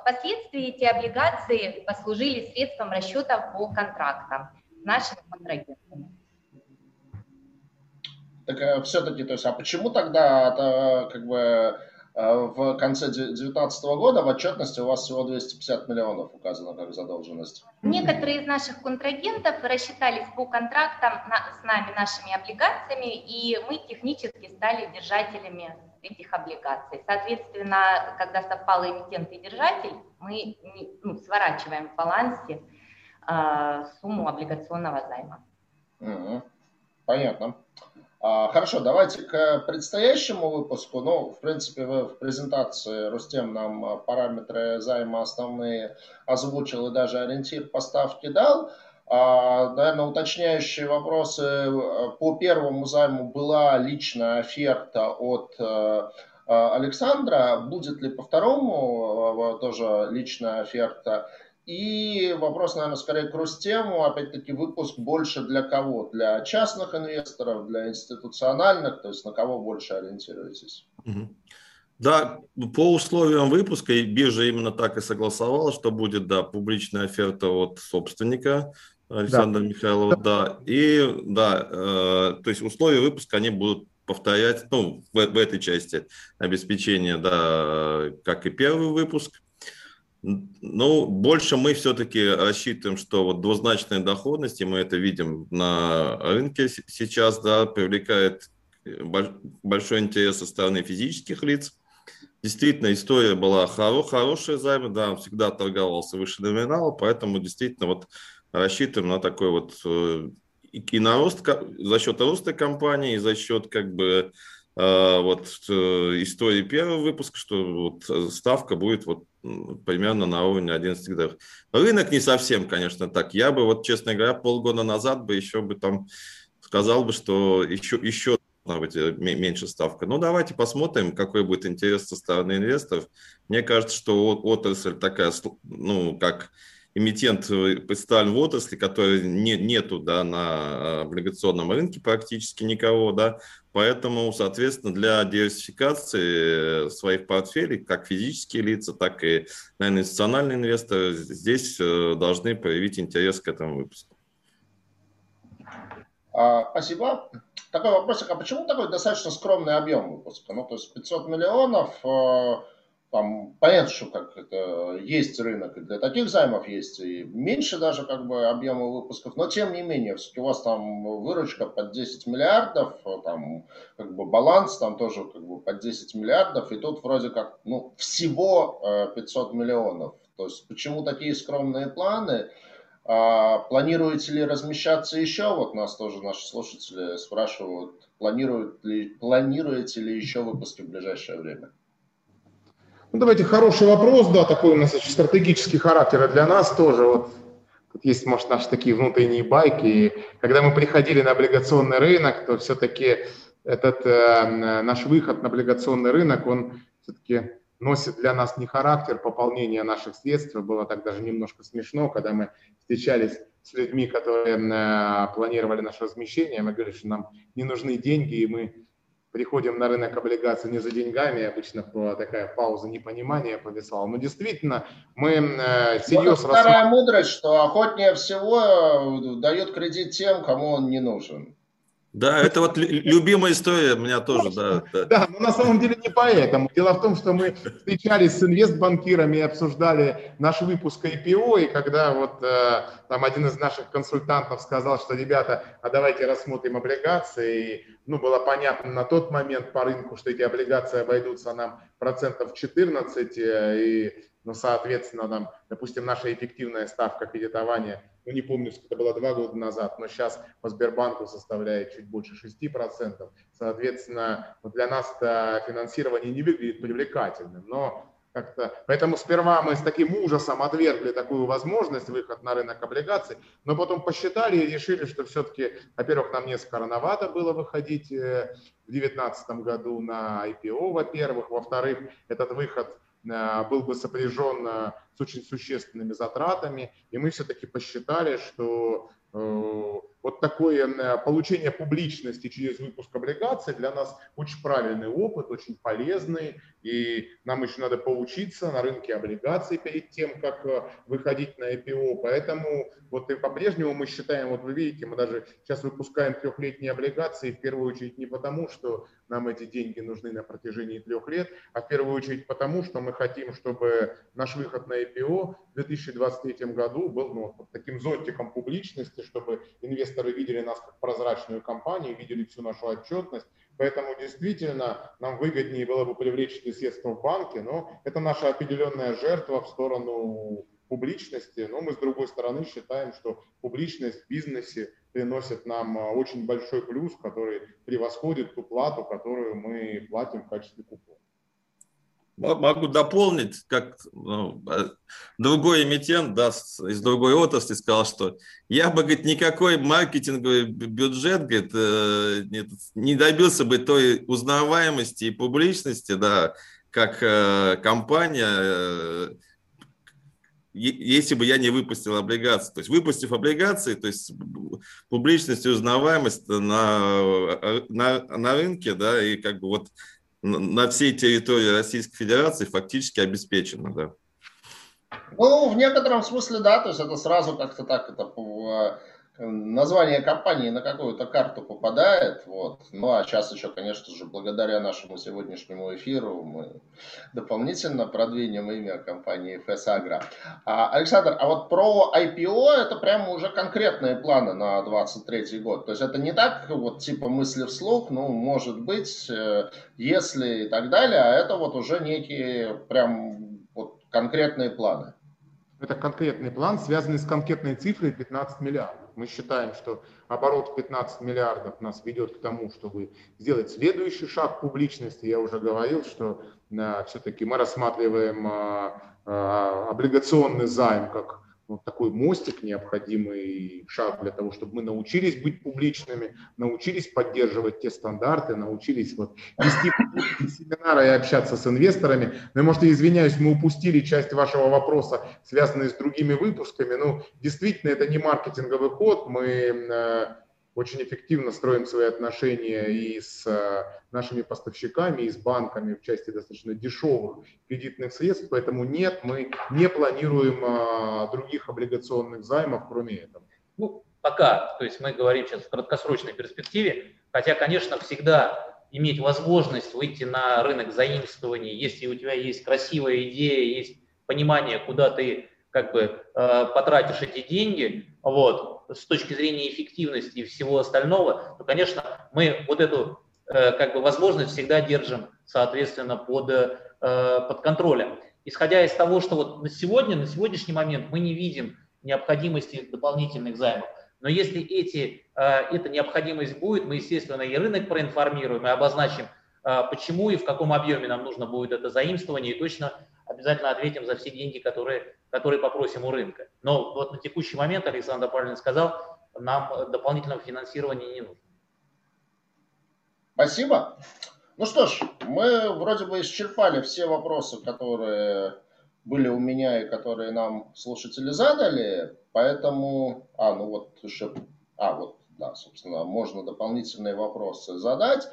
Впоследствии эти облигации послужили средством расчетов по контрактам с нашими контрагентами. Так все-таки, то есть, а почему тогда это, как бы, в конце две тысячи девятнадцатого года в отчетности у вас всего двести пятьдесят миллионов указано как задолженность? Некоторые из наших контрагентов рассчитались по контрактам с нами, нашими облигациями, и мы технически стали держателями этих облигаций. Соответственно, когда совпал эмитент и держатель, мы, ну, сворачиваем в балансе э, сумму облигационного займа. Угу. Понятно. Хорошо, давайте к предстоящему выпуску. Ну, в принципе, вы в презентации, Рустем, нам параметры займа основные озвучил и даже ориентир по ставке дал. Наверное, уточняющие вопросы. По первому займу была личная оферта от Александра. Будет ли по второму тоже личная оферта? И вопрос, наверное, скорее к Рустему. Опять-таки, выпуск больше для кого? Для частных инвесторов, для институциональных? То есть на кого больше ориентируетесь? Да, по условиям выпуска биржа именно так и согласовала, что будет, да, публичная оферта от собственника Александра, да, Михайлова. Да. И, да, э, то есть условия выпуска, они будут повторять, ну, в, в этой части обеспечения, да, как и первый выпуск. Ну, больше мы все-таки рассчитываем, что вот двузначные доходности, мы это видим на рынке сейчас, да, привлекает большой интерес со стороны физических лиц. Действительно, история была хоро- хорошая займа, да, он всегда торговался выше номинала, поэтому действительно вот рассчитываем на такой вот и на рост, за счет роста компании, и за счет как бы вот истории первого выпуска, что вот ставка будет вот примерно на уровне одиннадцати годов. Рынок не совсем, конечно, так. Я бы, вот, честно говоря, полгода назад бы еще бы там сказал бы, что еще, еще должна быть меньше ставка. Но давайте посмотрим, какой будет интерес со стороны инвесторов. Мне кажется, что отрасль такая, ну, как эмитент представлен в отрасли, которой не, нету да, на облигационном рынке практически никого, да, поэтому, соответственно, для диверсификации своих портфелей, как физические лица, так и, наверное, институциональные инвесторы здесь должны проявить интерес к этому выпуску. Спасибо. Такой вопросик, а почему такой достаточно скромный объем выпуска? Ну, то есть пятьсот миллионов... Там, понятно, что как это, есть рынок, и для таких займов есть и меньше даже как бы объема выпусков, но тем не менее, все-таки у вас там выручка под десять миллиардов, там как бы баланс там тоже как бы под десять миллиардов, и тут вроде как ну, всего пятьсот миллионов. То есть почему такие скромные планы? А, планируете ли размещаться еще? Вот нас тоже наши слушатели спрашивают, планируют ли, планируете ли еще выпуски в ближайшее время? Ну, давайте хороший вопрос, да, такой у нас очень стратегический характер, а для нас тоже, вот, тут есть, может, наши такие внутренние байки, и когда мы приходили на облигационный рынок, то все-таки этот э, наш выход на облигационный рынок, он все-таки носит для нас не характер пополнения наших средств, было так даже немножко смешно, когда мы встречались с людьми, которые э, планировали наше размещение, мы говорили, что нам не нужны деньги, и мы... Приходим на рынок облигаций не за деньгами, обычно такая пауза непонимания повисала. Но действительно, мы серьезно... Вот старая мудрость, что охотнее всего дают кредит тем, кому он не нужен. Да, это вот любимая история у меня тоже. Да, да. да, но на самом деле не поэтому. Дело в том, что мы встречались с инвестбанкирами и обсуждали наш выпуск ай пи о, и когда вот там один из наших консультантов сказал, что, ребята, а давайте рассмотрим облигации, и, ну, было понятно на тот момент по рынку, что эти облигации обойдутся нам процентов четырнадцать, и, ну, соответственно, там, допустим, наша эффективная ставка кредитования, ну, не помню, это было два года назад, но сейчас по Сбербанку составляет чуть больше шести процентов. Соответственно, для нас это финансирование не выглядит привлекательным. Но как-то... Поэтому сперва мы с таким ужасом отвергли такую возможность, выход на рынок облигаций, но потом посчитали и решили, что все-таки, во-первых, нам несколько рановато было выходить в две тысячи девятнадцатом году на ай пи о, во-первых. Во-вторых, этот выход... был бы сопряжен с очень существенными затратами, и мы все-таки посчитали, что э, вот такое получение публичности через выпуск облигаций для нас очень правильный опыт, очень полезный, и нам еще надо поучиться на рынке облигаций перед тем, как выходить на ай пи о, поэтому вот и по-прежнему мы считаем, вот вы видите, мы даже сейчас выпускаем трехлетние облигации, в первую очередь не потому, что нам эти деньги нужны на протяжении трех лет, а в первую очередь потому, что мы хотим, чтобы наш выход на ай пи о в две тысячи двадцать третьем году был ну, вот таким зонтиком публичности, чтобы инвесторы видели нас как прозрачную компанию, видели всю нашу отчетность. Поэтому действительно нам выгоднее было бы привлечь эти средства в банке, но это наша определенная жертва в сторону публичности. Но мы, с другой стороны, считаем, что публичность в бизнесе приносит нам очень большой плюс, который превосходит ту плату, которую мы платим в качестве купона. Могу дополнить, как ну, другой эмитент да, из другой отрасли сказал, что я бы, говорит, никакой маркетинговый бюджет, говорит, не добился бы той узнаваемости и публичности, да, как компания, если бы я не выпустил облигации. То есть выпустив облигации, то есть публичность и узнаваемость на, на, на рынке, да, и как бы вот на всей территории Российской Федерации фактически обеспечено, да. Ну, в некотором смысле, да, то есть это сразу как-то так, это название компании на какую-то карту попадает, вот. Ну, а сейчас еще, конечно же, благодаря нашему сегодняшнему эфиру мы дополнительно продвинем имя компании ФЭС-Агро. А, Александр, а вот про ай пи о это прямо уже конкретные планы на двадцать третий год, то есть это не так, вот, типа мысли вслух, ну, может быть, если и так далее, а это вот уже некие прям вот конкретные планы. Это конкретный план, связанный с конкретной цифрой пятнадцать миллиардов. Мы считаем, что оборот пятнадцать миллиардов нас ведет к тому, чтобы сделать следующий шаг публичности. Я уже говорил, что все-таки мы рассматриваем облигационный займ как вот такой мостик необходимый шаг для того, чтобы мы научились быть публичными, научились поддерживать те стандарты, научились вот вести семинары и общаться с инвесторами. Ну, и, может, извиняюсь, мы упустили часть вашего вопроса, связанную с другими выпусками. Ну, действительно, это не маркетинговый ход. Мы э, очень эффективно строим свои отношения и с э, нашими поставщиками, и с банками в части достаточно дешевых кредитных средств. Поэтому нет, мы не планируем э, других облигационных займов, кроме этого. Ну, пока, то есть мы говорим сейчас в краткосрочной перспективе, хотя, конечно, всегда иметь возможность выйти на рынок заимствования, если у тебя есть красивая идея, есть понимание, куда ты как бы э, потратишь эти деньги, вот, с точки зрения эффективности и всего остального, то, конечно, мы вот эту э, как бы возможность всегда держим, соответственно, под, э, под контролем. Исходя из того, что вот на сегодня, на сегодняшний момент мы не видим необходимости дополнительных займов. Но если эти, эта необходимость будет, мы, естественно, и рынок проинформируем, и обозначим, почему и в каком объеме нам нужно будет это заимствование, и точно обязательно ответим за все деньги, которые, которые попросим у рынка. Но вот на текущий момент, Александр правильно сказал, нам дополнительного финансирования не нужно. Спасибо. Ну что ж, мы вроде бы исчерпали все вопросы, которые были у меня и которые нам слушатели задали, поэтому, а, ну вот, еще, а, вот, да, собственно, можно дополнительные вопросы задать.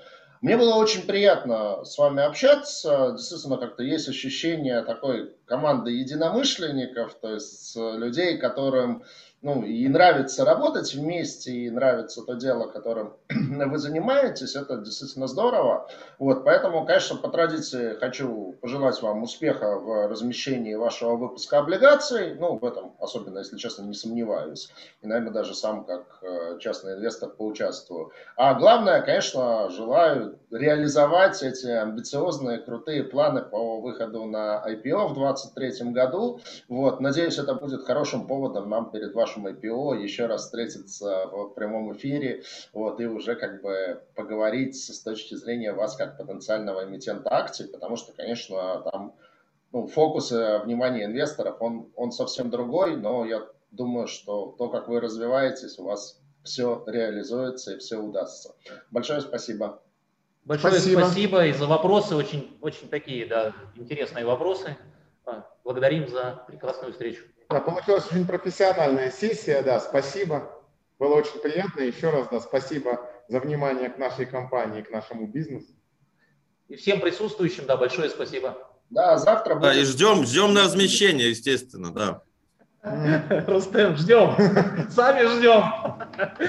Мне было очень приятно с вами общаться, действительно, как-то есть ощущение такой команды единомышленников, то есть людей, которым, ну, и нравится работать вместе, и нравится то дело, которым вы занимаетесь, это действительно здорово. Вот, поэтому, конечно, по традиции хочу пожелать вам успеха в размещении вашего выпуска облигаций, ну, в этом особенно, если честно, не сомневаюсь, и, наверное, даже сам как частный инвестор поучаствую. А главное, конечно, желаю реализовать эти амбициозные, крутые планы по выходу на ай пи о в две тысячи двадцать третьем году. Вот, надеюсь, это будет хорошим поводом нам перед вашим ай пи о еще раз встретиться в прямом эфире, вот, и уже как бы поговорить с точки зрения вас как потенциального эмитента акций, потому что, конечно, там, ну, фокус внимания инвесторов, он, он совсем другой, но я думаю, что то, как вы развиваетесь, у вас все реализуется и все удастся. Большое спасибо. Большое спасибо, спасибо и за вопросы, очень, очень такие, да, интересные вопросы. Благодарим за прекрасную встречу. Да, получилась очень профессиональная сессия, да, спасибо, было очень приятно, еще раз, да, спасибо за внимание к нашей компании, к нашему бизнесу. И всем присутствующим, да, большое спасибо. Да, завтра будет. Да, и ждем, ждем на размещение, естественно, да. Рустем, ждем, сами ждем.